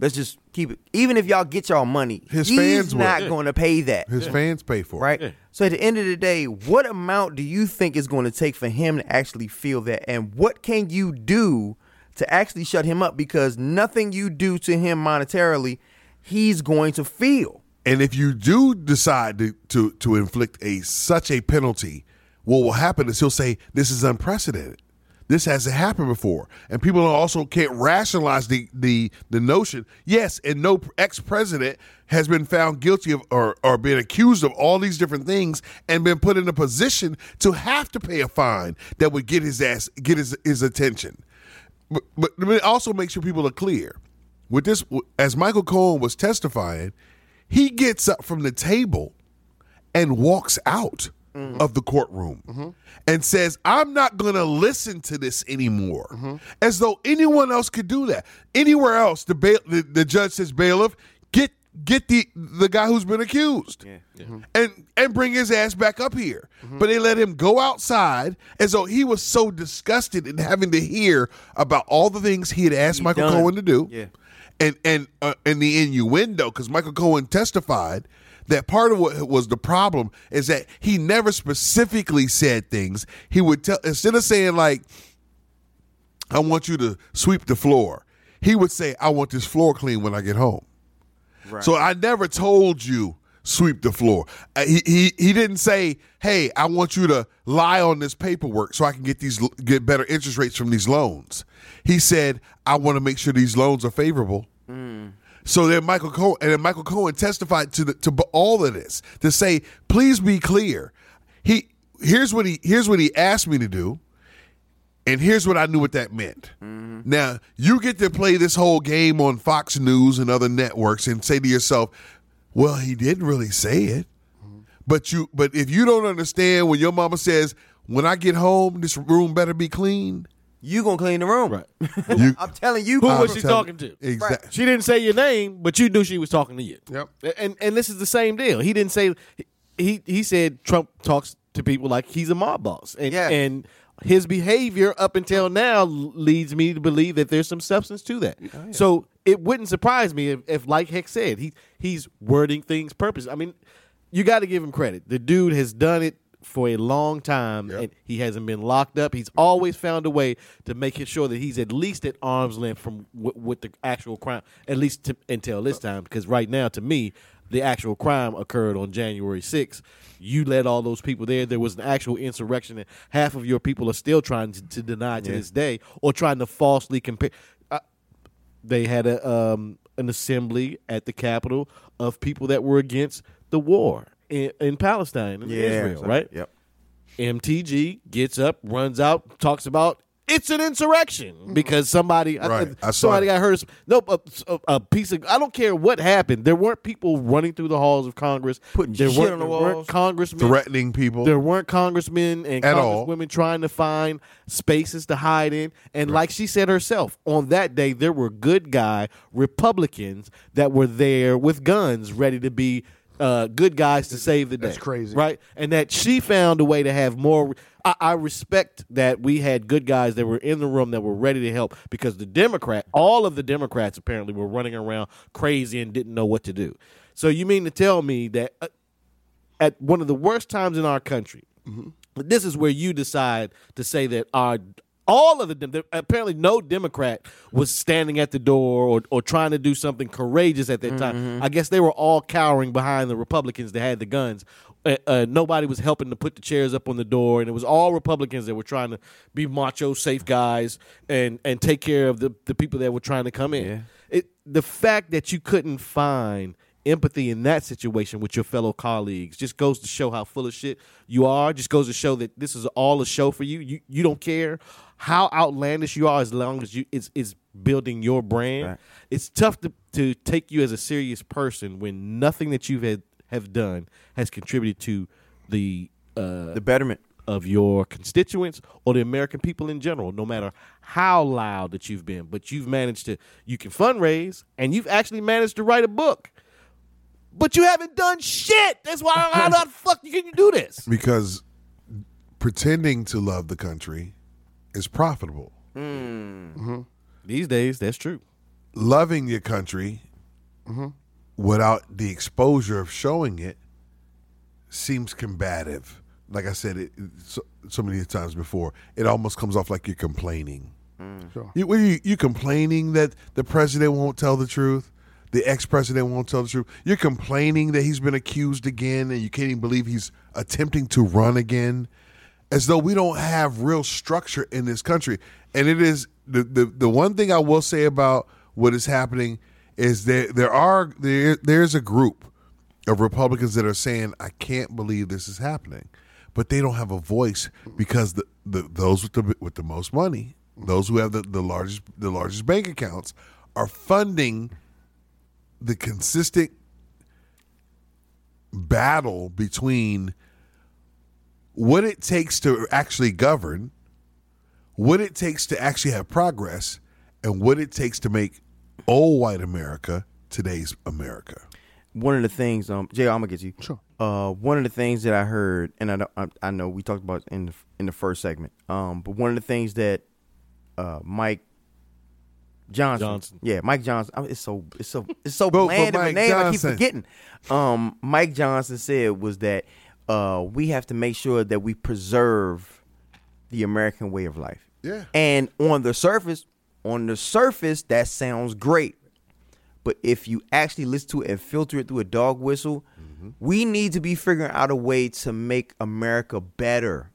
Let's just keep it. Even if y'all get y'all money, he's not going to pay that. His fans pay for it. Right? Yeah. So at the end of the day, what amount do you think it's going to take for him to actually feel that? And what can you do to actually shut him up? Because nothing you do to him monetarily, he's going to feel. And if you do decide to inflict such a penalty, what will happen is he'll say, this is unprecedented. This hasn't happened before. And people also can't rationalize the notion. Yes, and no ex-president has been found guilty of or been accused of all these different things and been put in a position to have to pay a fine that would get his attention. But it also makes sure people are clear. With this, as Michael Cohen was testifying, he gets up from the table and walks out of the courtroom and says, I'm not going to listen to this anymore, as though anyone else could do that. Anywhere else, the judge says, bailiff, get the guy who's been accused and bring his ass back up here. But they let him go outside as though he was so disgusted in having to hear about all the things he had asked Michael Cohen to do and the innuendo, because Michael Cohen testified that part of what was the problem is that he never specifically said things. He would tell, instead of saying like, I want you to sweep the floor, he would say, I want this floor clean when I get home. Right. So I never told you sweep the floor. He didn't say, hey, I want you to lie on this paperwork so I can get better interest rates from these loans. He said, I want to make sure these loans are favorable. So then Michael Cohen testified to all of this to say, please be clear. Here's what he asked me to do, and here's what I knew what that meant. Mm-hmm. Now you get to play this whole game on Fox News and other networks and say to yourself, well, he didn't really say it, but if you don't understand when your mama says, when I get home, this room better be clean. You gonna clean the room, right? I'm telling you, who was she talking to? Exactly. Right. She didn't say your name, but you knew she was talking to you. Yep. And this is the same deal. He didn't say he said Trump talks to people like he's a mob boss, and his behavior up until now leads me to believe that there's some substance to that. Oh, yeah. So it wouldn't surprise me if like Heck said, he's wording things purposely. I mean, you got to give him credit. The dude has done it for a long time, and he hasn't been locked up. He's always found a way to make it sure that he's at least at arm's length from with the actual crime, at least until this time, because right now, to me, the actual crime occurred on January 6th. You led all those people there. There was an actual insurrection, and half of your people are still trying to deny to this day, or trying to falsely compare. They had an assembly at the Capitol of people that were against the war in Palestine, in Israel, right? Yep. MTG gets up, runs out, talks about It's an insurrection because somebody got hurt. A piece of, I don't care what happened. There weren't people running through the halls of Congress, putting shit on the walls. There weren't congressmen threatening people. There weren't congressmen and congresswomen trying to find spaces to hide in. And like she said herself, on that day there were good guy Republicans that were there with guns, ready to be good guys to save the day. That's crazy, right? And that she found a way to have more. I respect that we had good guys that were in the room that were ready to help, because all of the Democrats apparently were running around crazy and didn't know what to do. So you mean to tell me that at one of the worst times in our country, this is where you decide to say that apparently no Democrat was standing at the door or trying to do something courageous at that time. I guess they were all cowering behind the Republicans that had the guns. Nobody was helping to put the chairs up on the door, and it was all Republicans that were trying to be macho, safe guys and take care of the people that were trying to come in. Yeah. The fact that you couldn't find empathy in that situation with your fellow colleagues just goes to show how full of shit you are, just goes to show that this is all a show for you. You don't care how outlandish you are as long as it's building your brand. Right. It's tough to take you as a serious person when nothing that you've have done has contributed to the betterment of your constituents or the American people in general, no matter how loud that you've been. But you've managed to, you can fundraise, and you've actually managed to write a book. But you haven't done shit. That's why, how the fuck can you do this? Because pretending to love the country is profitable. These days, that's true. Loving your country without the exposure of showing it seems combative. Like I said so many times before, it almost comes off like you're complaining. Sure. You're complaining that the president won't tell the truth. The ex-president won't tell the truth. You're complaining that he's been accused again and you can't even believe he's attempting to run again, as though we don't have real structure in this country. And it is the one thing I will say about what is happening is there's a group of Republicans that are saying, I can't believe this is happening. But they don't have a voice because those with the most money, those who have the largest bank accounts, are funding the consistent battle between what it takes to actually govern, what it takes to actually have progress, and what it takes to make old white America today's America. One of the things, Jay, I'm gonna get you. Sure. One of the things that I heard, and I know we talked about in the first segment, but one of the things that Mike Johnson. Yeah, Mike Johnson. It's so bland of a name. Johnson. I keep forgetting. Mike Johnson said was that we have to make sure that we preserve the American way of life. Yeah. And on the surface, that sounds great. But if you actually listen to it and filter it through a dog whistle, we need to be figuring out a way to make America better.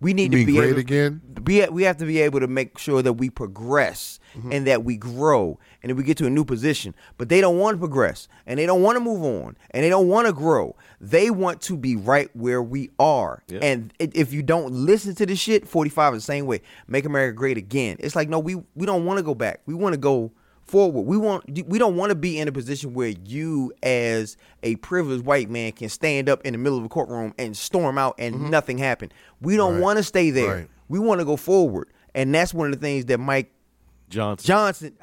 We need to be great again. We have to be able to make sure that we progress and that we grow and that we get to a new position. But they don't want to progress, and they don't want to move on, and they don't want to grow. They want to be right where we are. Yeah. And if you don't listen to this shit, 45 is the same way. Make America great again. It's like, no, we don't want to go back. We want to go forward. We don't want to be in a position where you, as a privileged white man, can stand up in the middle of a courtroom and storm out and nothing happened. We don't want to stay there. Right. We want to go forward, and that's one of the things that Mike Johnson.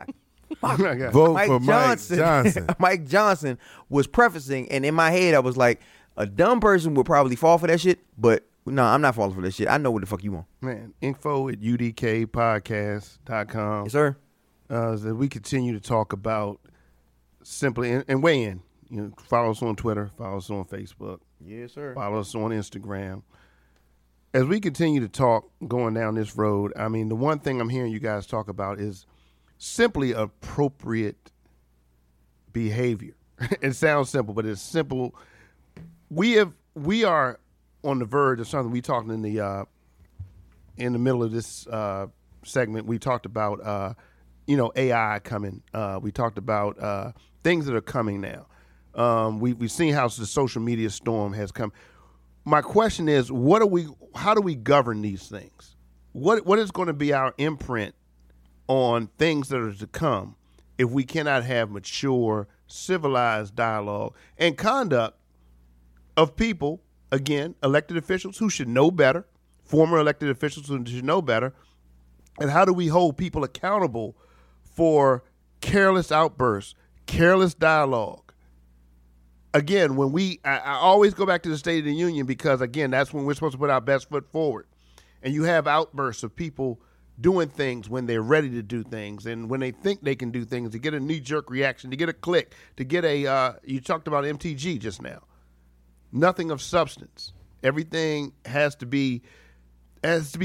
Mike Johnson was prefacing, and in my head, I was like, a dumb person would probably fall for that shit, but no, I'm not falling for that shit. I know what the fuck you want. Man, info@udkpodcast.com. Yes, sir. That we continue to talk about simply and weigh in. You know, follow us on Twitter, follow us on Facebook. Yes, sir. Follow us on Instagram. As we continue to talk going down this road, I mean, the one thing I'm hearing you guys talk about is simply appropriate behavior. It sounds simple, but it's simple. We are on the verge of something we talked in the middle of this segment. We talked about AI coming. We talked about things that are coming now. We've seen how the social media storm has come. My question is, how do we govern these things? what is going to be our imprint on things that are to come if we cannot have mature, civilized dialogue and conduct of people, again, elected officials who should know better, former elected officials who should know better, and how do we hold people accountable for careless outbursts, careless dialogue? Again, when I always go back to the State of the Union because, again, that's when we're supposed to put our best foot forward. And you have outbursts of people doing things when they're ready to do things and when they think they can do things, to get a knee-jerk reaction, to get a click, to get you talked about MTG just now. Nothing of substance. Everything has to be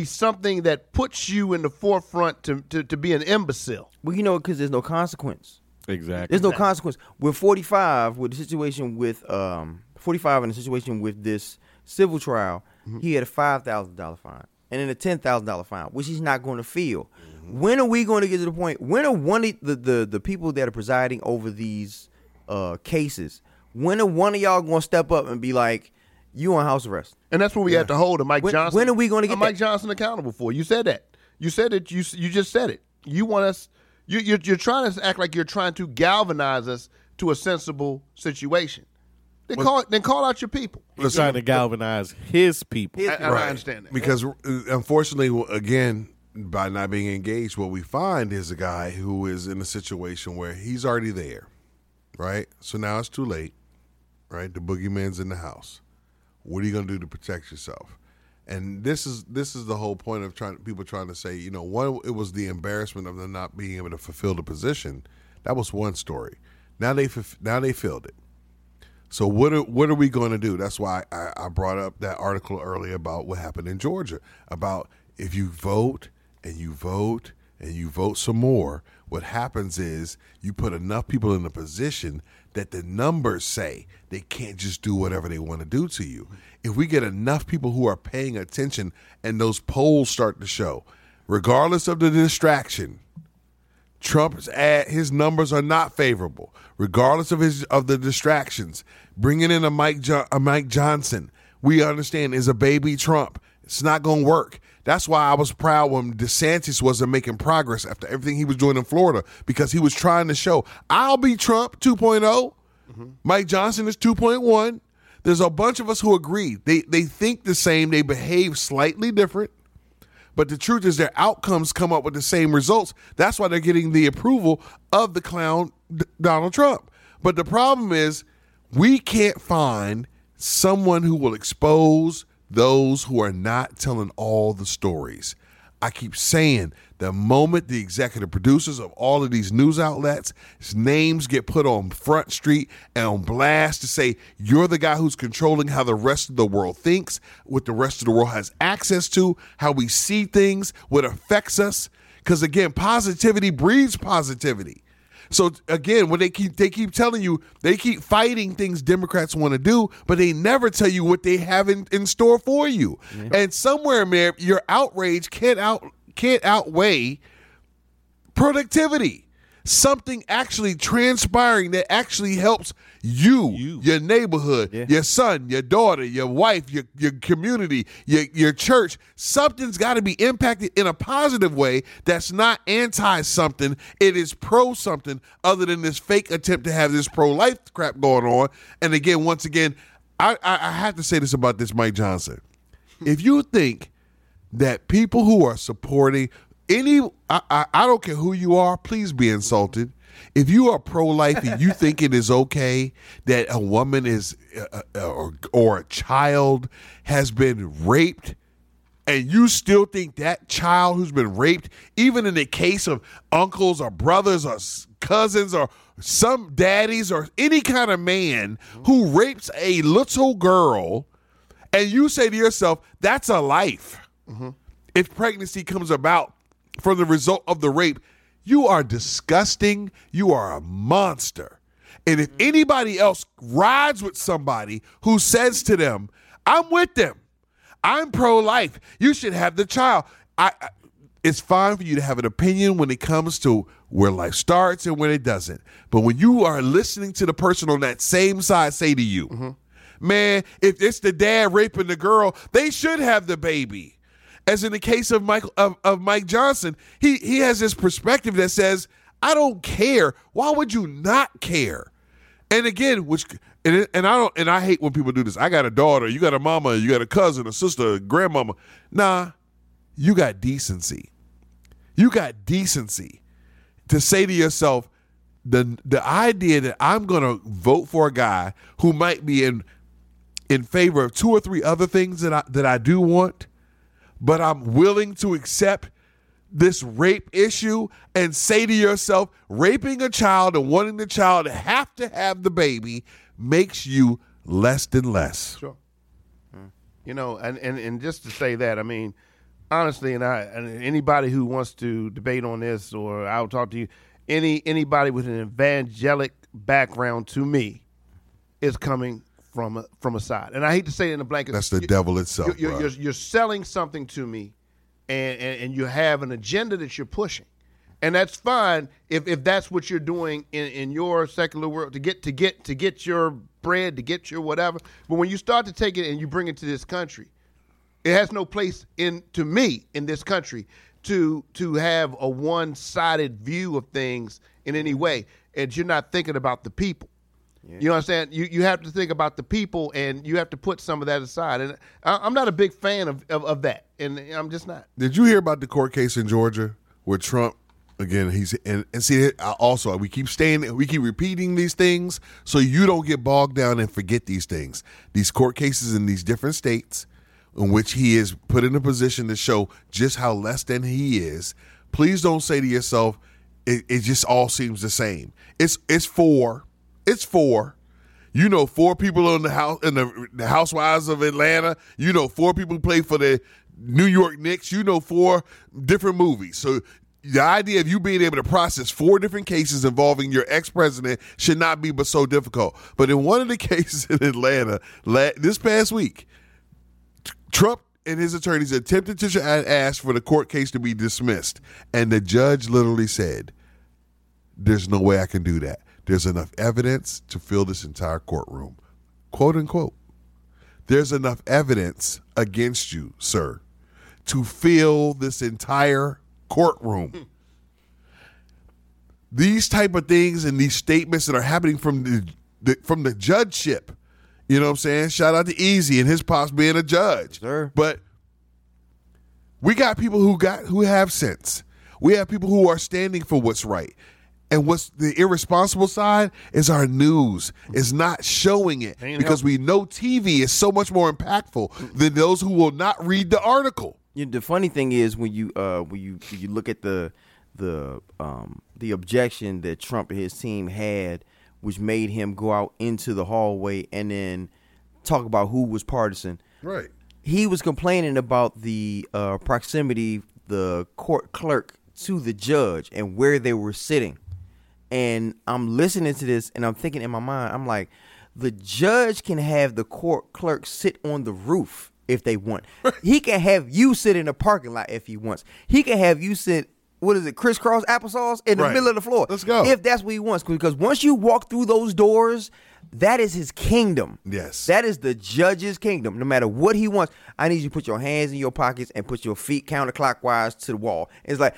something that puts you in the forefront to be an imbecile. Well, you know, because there's no consequence. Exactly. There's no consequence. We're 45 with the situation with 45 in the situation with this civil trial. Mm-hmm. He had a $5,000 fine and then a $10,000 fine, which he's not going to feel. Mm-hmm. When are we going to get to the point? When are one of the people that are presiding over these cases? When are one of y'all going to step up and be like, you on house arrest? And that's what we have to hold Mike Johnson. When are we going to get Mike Johnson accountable for? You said that. You said it. You just said it. You want us. You're trying to act like you're trying to galvanize us to a sensible situation. Then call out your people. We're trying to galvanize his people. I understand that. Because unfortunately, again, by not being engaged, what we find is a guy who is in a situation where he's already there, right? So now it's too late, right? The boogeyman's in the house. What are you going to do to protect yourself? And this is the whole point of people trying to say, you know, one, it was the embarrassment of them not being able to fulfill the position. That was one story. Now they filled it. So what are we going to do? That's why I brought up that article earlier about what happened in Georgia, about if you vote and you vote and you vote some more, what happens is you put enough people in a position that the numbers say they can't just do whatever they want to do to you. If we get enough people who are paying attention and those polls start to show, regardless of the distraction, his numbers are not favorable. Regardless of the distractions, bringing in a Mike Johnson, we understand, is a baby Trump. It's not going to work. That's why I was proud when DeSantis wasn't making progress after everything he was doing in Florida, because he was trying to show, I'll be Trump 2.0. Mm-hmm. Mike Johnson is 2.1. There's a bunch of us who agree. They think the same. They behave slightly different. But the truth is their outcomes come up with the same results. That's why they're getting the approval of the clown Donald Trump. But the problem is we can't find someone who will expose those who are not telling all the stories. I keep saying, the moment the executive producers of all of these news outlets, his names get put on front street and on blast to say, you're the guy who's controlling how the rest of the world thinks, what the rest of the world has access to, how we see things, what affects us. Because again, positivity breeds positivity. So again, when they keep telling you, they keep fighting things Democrats want to do, but they never tell you what they have in store for you. Mm-hmm. And somewhere, Mayor, your outrage can't outweigh productivity. Something actually transpiring that actually helps you. Your neighborhood, your son, your daughter, your wife, your community, your church. Something's got to be impacted in a positive way that's not anti-something. It is pro-something other than this fake attempt to have this pro-life crap going on. And again, once again, I have to say this about this Mike Johnson. If you think that people who are supporting I don't care who you are, please be insulted. If you are pro-life and you think it is okay that a woman is or a child has been raped, and you still think that child who's been raped, even in the case of uncles or brothers or cousins or some daddies or any kind of man who rapes a little girl, and you say to yourself, that's a life. Mm-hmm. If pregnancy comes about from the result of the rape, you are disgusting. You are a monster. And if anybody else rides with somebody who says to them, I'm with them, I'm pro-life, you should have the child. It's fine for you to have an opinion when it comes to where life starts and when it doesn't. But when you are listening to the person on that same side say to you, man, if it's the dad raping the girl, they should have the baby. as in the case of Mike Johnson, he has this perspective that says, I don't care. Why would you not care? And again, I hate when people do this. I got a daughter, you got a mama, you got a cousin, a sister, a grandmama. Nah, you got decency. You got decency to say to yourself, the idea that I'm going to vote for a guy who might be in favor of two or three other things that I do want, but I'm willing to accept this rape issue, and say to yourself, raping a child and wanting the child to have the baby makes you less than less. Sure. You know, and just to say that, I mean, honestly, and anybody who wants to debate on this, or I'll talk to you, anybody with an evangelical background to me is coming from a side. And I hate to say it in a blanket. That's the devil itself. You're selling something to me. And you have an agenda that you're pushing, and that's fine if that's what you're doing in your secular world to get your bread, to get your whatever. But when you start to take it and you bring it to this country, it has no place in this country to have a one-sided view of things in any way, and you're not thinking about the people. Yeah. You know what I'm saying? You have to think about the people, and you have to put some of that aside. And I'm not a big fan of that, and I'm just not. Did you hear about the court case in Georgia where Trump, again, we keep staying, we keep repeating these things so you don't get bogged down and forget these things. These court cases in these different states in which he is put in a position to show just how less than he is. Please don't say to yourself, it just all seems the same. It's four. You know, four people in the house, in the Housewives of Atlanta. You know, four people who play for the New York Knicks. You know, four different movies. So the idea of you being able to process four different cases involving your ex-president should not be but so difficult. But in one of the cases in Atlanta this past week, Trump and his attorneys attempted to ask for the court case to be dismissed. And the judge literally said, there's no way I can do that. There's enough evidence to fill this entire courtroom, quote unquote. There's enough evidence against you, sir, to fill this entire courtroom. These type of things and these statements that are happening from the judgeship, you know what I'm saying? Shout out to Easy and his pops being a judge. Sure. But we got people who have sense. We have people who are standing for what's right. And what's the irresponsible side is our news. It's not showing it because we know TV is so much more impactful than those who will not read the article. Yeah, the funny thing is when you look at the objection that Trump and his team had, which made him go out into the hallway and then talk about who was partisan. Right. He was complaining about the proximity, the court clerk to the judge and where they were sitting. And I'm listening to this, and I'm thinking in my mind, I'm like, the judge can have the court clerk sit on the roof if they want. He can have you sit in the parking lot if he wants. He can have you sit, crisscross applesauce in the middle of the floor. Let's go. If that's what he wants. Because once you walk through those doors, that is his kingdom. Yes. That is the judge's kingdom. No matter what he wants, I need you to put your hands in your pockets and put your feet counterclockwise to the wall. It's like,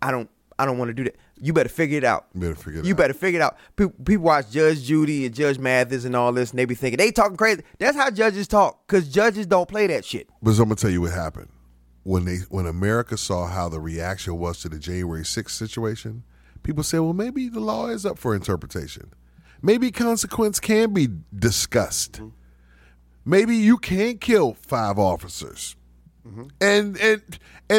I don't want to do that. You better figure it out. People watch Judge Judy and Judge Mathis and all this, and they be thinking, they talking crazy. That's how judges talk, because judges don't play that shit. But so I'm going to tell you what happened. When America saw how the reaction was to the January 6th situation, people said, well, maybe the law is up for interpretation. Maybe consequence can be discussed. Mm-hmm. Maybe you can kill 5 officers. Mm-hmm. And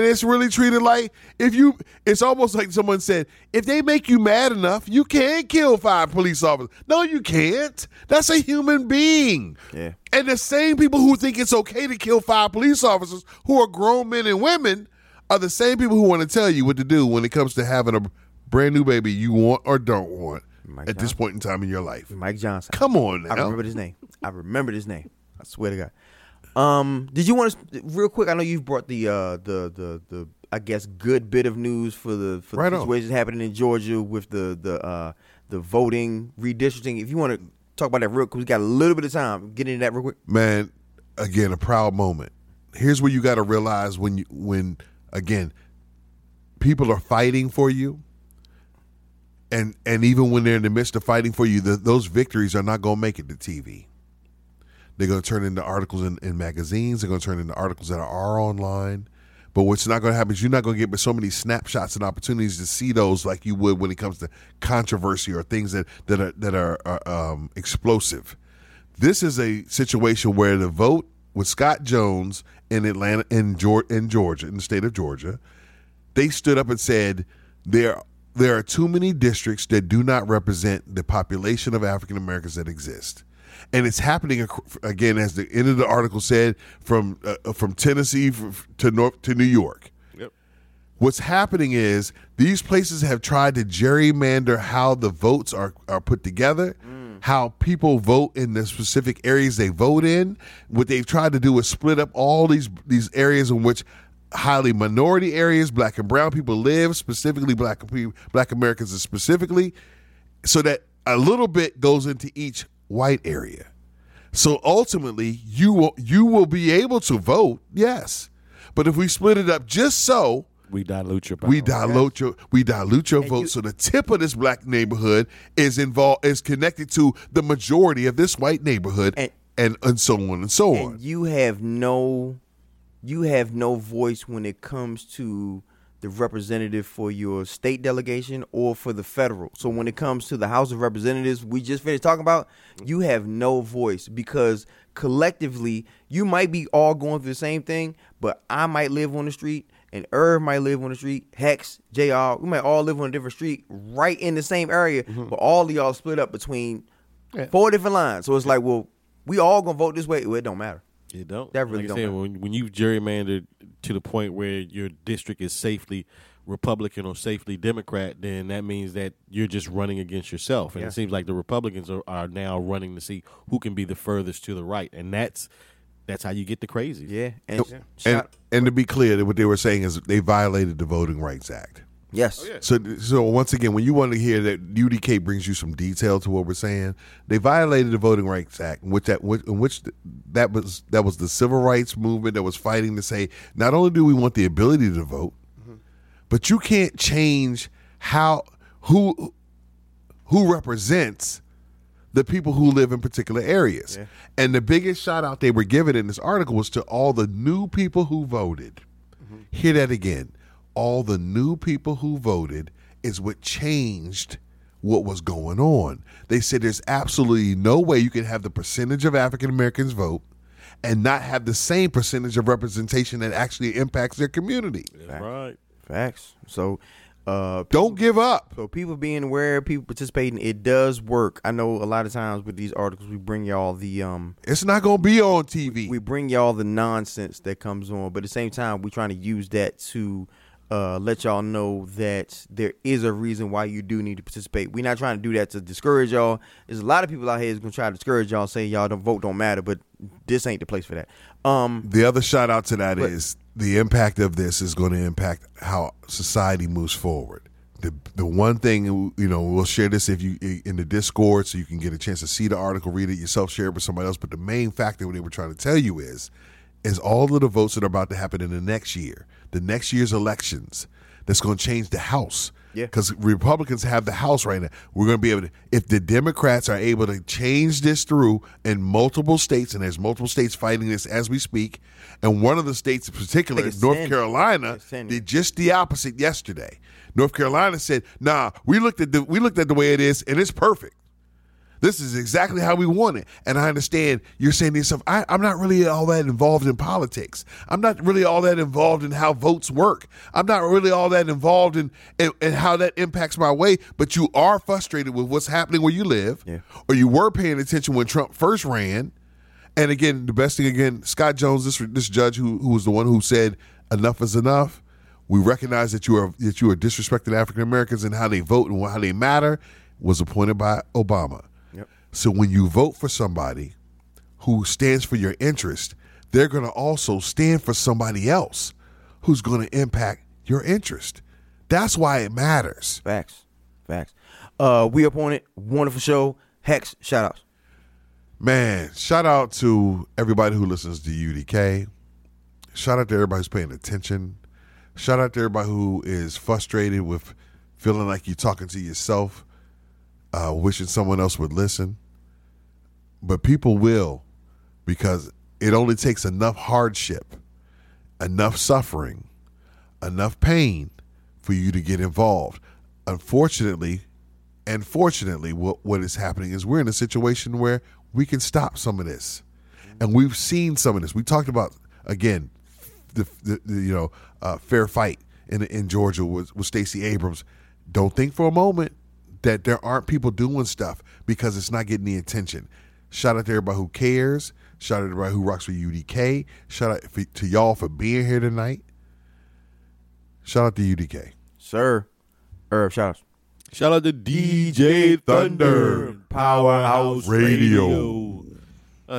it's really treated like it's almost like someone said, if they make you mad enough, you can kill 5 police officers. No, you can't. That's a human being. Yeah. And the same people who think it's okay to kill 5 police officers who are grown men and women are the same people who want to tell you what to do when it comes to having a brand new baby you want or don't want at this point in time in your life. Mike Johnson. Come on now. I remember his name. I swear to God. Did you want to real quick? I know you've brought the I guess good bit of news for the situation happening in Georgia with the voting redistricting. If you want to talk about that real quick, we got a little bit of time. Get into that real quick. Man, again, a proud moment here's where you got to realize when again, people are fighting for you, and even when they're in the midst of fighting for you, those victories are not going to make it to TV. They're going to turn into articles in magazines. They're going to turn into articles that are online. But what's not going to happen is you're not going to get so many snapshots and opportunities to see those like you would when it comes to controversy or things that are explosive. This is a situation where the vote with Scott Jones in Atlanta, in the state of Georgia, they stood up and said there are too many districts that do not represent the population of African Americans that exist. And it's happening again, as the end of the article said, from Tennessee to New York. Yep. What's happening is these places have tried to gerrymander how the votes are put together, how people vote in the specific areas they vote in. What they've tried to do is split up all these areas in which highly minority areas, black and brown people live, specifically black Americans specifically, so that a little bit goes into each white area. So ultimately you will be able to vote, yes, but if we split it up just so, we dilute your vote, so the tip of this black neighborhood is connected to the majority of this white neighborhood, and so on and so on. You have no voice when it comes to the representative for your state delegation or for the federal. So when it comes to the House of Representatives, we just finished talking about, you have no voice, because collectively you might be all going through the same thing, but I might live on the street and Irv might live on the street, Hex, JR, we might all live on a different street right in the same area, but all of y'all split up between four different lines. So it's like, well, we all gonna vote this way. Well, it don't matter. It don't. That really like don't matter. When you've gerrymandered to the point where your district is safely Republican or safely Democrat, then that means that you're just running against yourself. And it seems like the Republicans are now running to see who can be the furthest to the right. And that's how you get the crazies. Yeah. And to be clear, what they were saying is they violated the Voting Rights Act. Yes. Oh, yeah. So once again, when you want to hear that, UDK brings you some detail to what we're saying. They violated the Voting Rights Act, which was the civil rights movement that was fighting to say, not only do we want the ability to vote, but you can't change who represents the people who live in particular areas. Yeah. And the biggest shout out they were given in this article was to all the new people who voted. Mm-hmm. Hear that again. All the new people who voted is what changed what was going on. They said there's absolutely no way you can have the percentage of African Americans vote and not have the same percentage of representation that actually impacts their community. That's right. Facts. So don't give up. So people being aware, people participating, it does work. I know a lot of times with these articles, we bring y'all the it's not going to be on TV. We bring y'all the nonsense that comes on, but at the same time, we're trying to use that to let y'all know that there is a reason why you do need to participate. We're not trying to do that to discourage y'all. There's a lot of people out here that's going to try to discourage y'all, saying y'all don't vote, don't matter, but this ain't the place for that. The other shout out to that is the impact of this is going to impact how society moves forward. The one thing, you know, we'll share this if you in the Discord, so you can get a chance to see the article, read it yourself, share it with somebody else. But the main factor what they were trying to tell you is all of the votes that are about to happen in the next year, the next year's elections, that's going to change the House. Yeah. Because Republicans have the House right now. We're going to be able to, if the Democrats are able to change this through in multiple states, and there's multiple states fighting this as we speak, and one of the states in particular, North Carolina, did just the opposite yesterday. North Carolina said, nah, we looked at the way it is, and it's perfect. This is exactly how we want it. And I understand you're saying to yourself, I'm not really all that involved in politics. I'm not really all that involved in how votes work. I'm not really all that involved in how that impacts my way. But you are frustrated with what's happening where you live, or you were paying attention when Trump first ran. And again, the best thing, Scott Jones, this judge who was the one who said enough is enough. We recognize that you are disrespecting African Americans and how they vote and how they matter, was appointed by Obama. So when you vote for somebody who stands for your interest, they're going to also stand for somebody else who's going to impact your interest. That's why it matters. Facts. We up on it. Wonderful show. Hex, shout outs. Man, shout out to everybody who listens to UDK. shout out to everybody who's paying attention. Shout out to everybody who is frustrated with feeling like you're talking to yourself, wishing someone else would listen. But people will, because it only takes enough hardship, enough suffering, enough pain for you to get involved. Unfortunately, and fortunately, what is happening is we're in a situation where we can stop some of this. And we've seen some of this. We talked about, again, the fair fight in Georgia with Stacey Abrams. Don't think for a moment that there aren't people doing stuff because it's not getting the attention. Shout out to everybody who cares. Shout out to everybody who rocks with UDK. Shout out to y'all for being here tonight. Shout out to UDK. Sir. Shout out. Shout out to DJ Thunder Powerhouse Radio.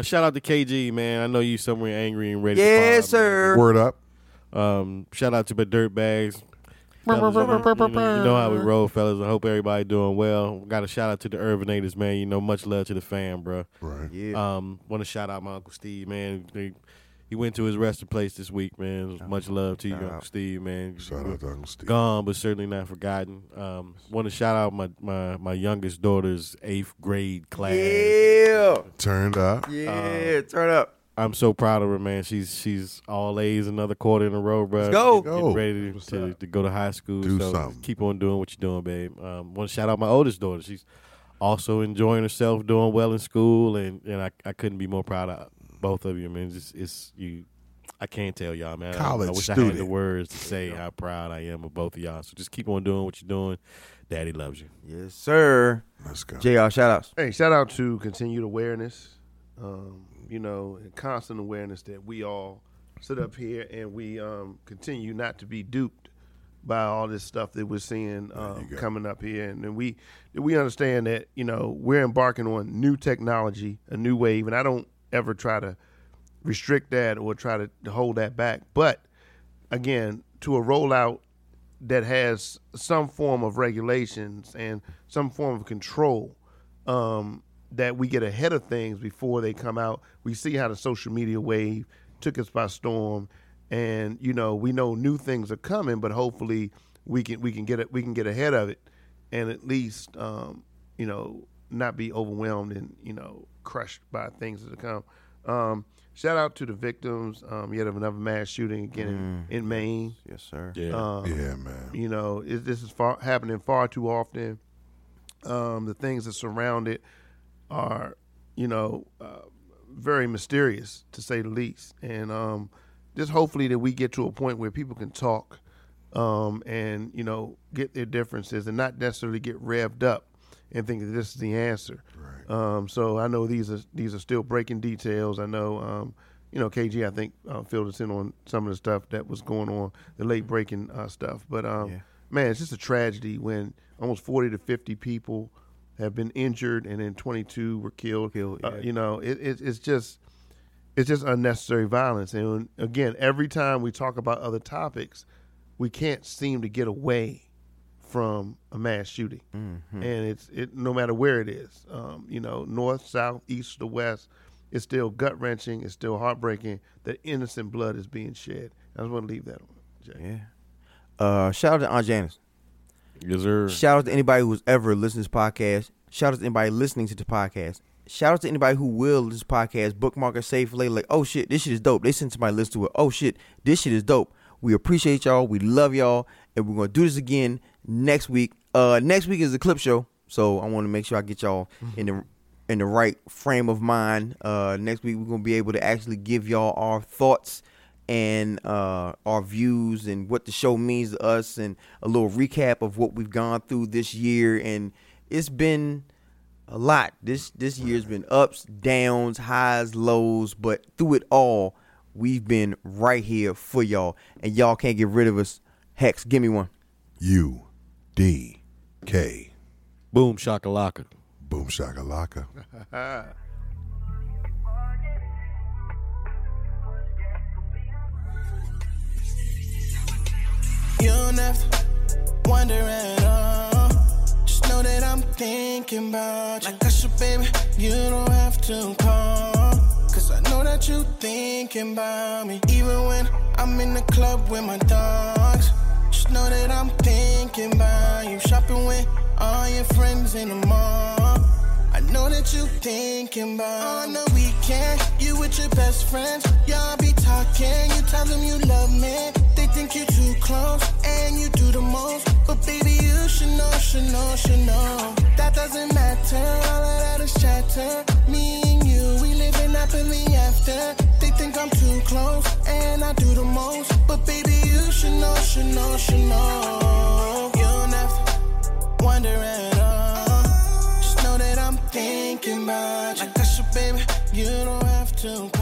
Shout out to KG, man. I know you somewhere angry and ready to fire. Yes, sir. Man. Word up. Shout out to my dirtbags. You know how we roll, fellas. I hope everybody doing well. Got a shout out to the Urbanators, man. You know, much love to the fam, bro. Right. Yeah. Want to shout out my Uncle Steve, man. He went to his resting place this week, man. Much love to you, Uncle Steve, man. Shout out to Uncle Steve. Gone, but certainly not forgotten. Want to shout out my youngest daughter's 8th grade class. Yeah. Turned up. Yeah, turn up. I'm so proud of her, man. She's all A's another quarter in a row, bro. Let's go. Get ready to go to high school. Do something. Keep on doing what you're doing, babe. Want to shout out my oldest daughter. She's also enjoying herself, doing well in school, and I couldn't be more proud of both of you, man. It's you. I can't tell y'all, man. College I wish student. I had the words to say how proud I am of both of y'all. So just keep on doing what you're doing. Daddy loves you. Yes, sir. Let's go. JR, shout outs. Hey, shout out to continued awareness. You know, in constant awareness that we all sit up here and we continue not to be duped by all this stuff that we're seeing coming up here. And then we understand that, you know, we're embarking on new technology, a new wave, and I don't ever try to restrict that or try to hold that back. But, again, to a rollout that has some form of regulations and some form of control, that we get ahead of things before they come out. We see how the social media wave took us by storm, and you know, we know new things are coming, but hopefully we can get ahead of it, and at least you know, not be overwhelmed and, you know, crushed by things that come. Shout out to the victims. Yet of another mass shooting again in Maine. Yes, sir. Yeah, man. You know, this is happening far too often. The things that surround it are, you know, very mysterious, to say the least. And just hopefully that we get to a point where people can talk and, you know, get their differences and not necessarily get revved up and think that this is the answer. Right. So I know these are still breaking details. I know, you know, KG, I think, filled us in on some of the stuff that was going on, the late-breaking stuff. But, man, it's just a tragedy when almost 40 to 50 people have been injured, and then 22 were killed. Yeah. You know, it's just unnecessary violence. And again, every time we talk about other topics, we can't seem to get away from a mass shooting. Mm-hmm. And it's no matter where it is, you know, north, south, east, or west, it's still gut wrenching. It's still heartbreaking that innocent blood is being shed. I just want to leave that on. Jay. Yeah. Shout out to Aunt Janice. Yes, sir. Shout out to anybody who's ever listened to this podcast. Shout out to anybody listening to the podcast. Shout out to anybody who will listen to this podcast. Bookmark it safely. Like, oh shit, this shit is dope. They sent somebody to listen to it. Oh shit, this shit is dope. We appreciate y'all. We love y'all. And we're going to do this again next week. Next week is the clip show. So I want to make sure I get y'all in the right frame of mind. Next week, we're going to be able to actually give y'all our thoughts and our views and what the show means to us, and a little recap of what we've gone through this year. And it's been a lot. This year's been ups, downs, highs, lows, but through it all, we've been right here for y'all, and y'all can't get rid of us. Hex, give me one. UDK. Boom shakalaka. Boom shakalaka. You're left wondering, just know that I'm thinking about you. Like I should, baby, you don't have to call, 'cause I know that you thinking about me. Even when I'm in the club with my dogs. Just know that I'm thinking about you. Shopping with all your friends in the mall. I know that you thinking about on the weekend. You with your best friends. Y'all be talking. You tell them you love me. They think you too close and you do the most. But baby, you should know. That doesn't matter. All of that is chatter. Me and you, we living happily after. They think I'm too close and I do the most. But baby, you should know. You don't have to wonder at all. Just know that I'm thinking about you. Like I should, baby, you don't have to.